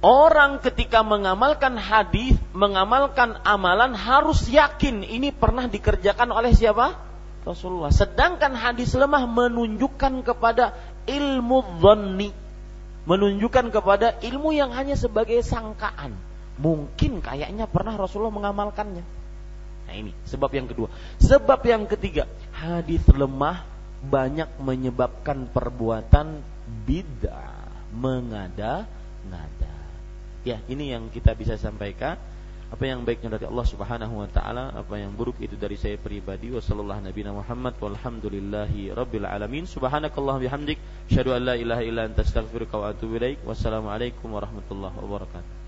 orang ketika mengamalkan hadis, mengamalkan amalan harus yakin ini pernah dikerjakan oleh siapa? Rasulullah. Sedangkan hadis lemah menunjukkan kepada ilmu dhanni, menunjukkan kepada ilmu yang hanya sebagai sangkaan. Mungkin kayaknya pernah Rasulullah mengamalkannya. Nah, ini sebab yang kedua. Sebab yang ketiga, hadis lemah banyak menyebabkan perbuatan bid'ah, mengada-ngada. Ya, ini yang kita bisa sampaikan. Apa yang baiknya dari Allah Subhanahu wa taala, apa yang buruk itu dari saya pribadi. Wassallallahu nabiyana Muhammad walhamdulillahi rabbil alamin. Subhanakallah bihamdik, syadu an la ilaha illa anta astaghfiruka wa atubu ilaik. Wassalamualaikum warahmatullahi wabarakatuh.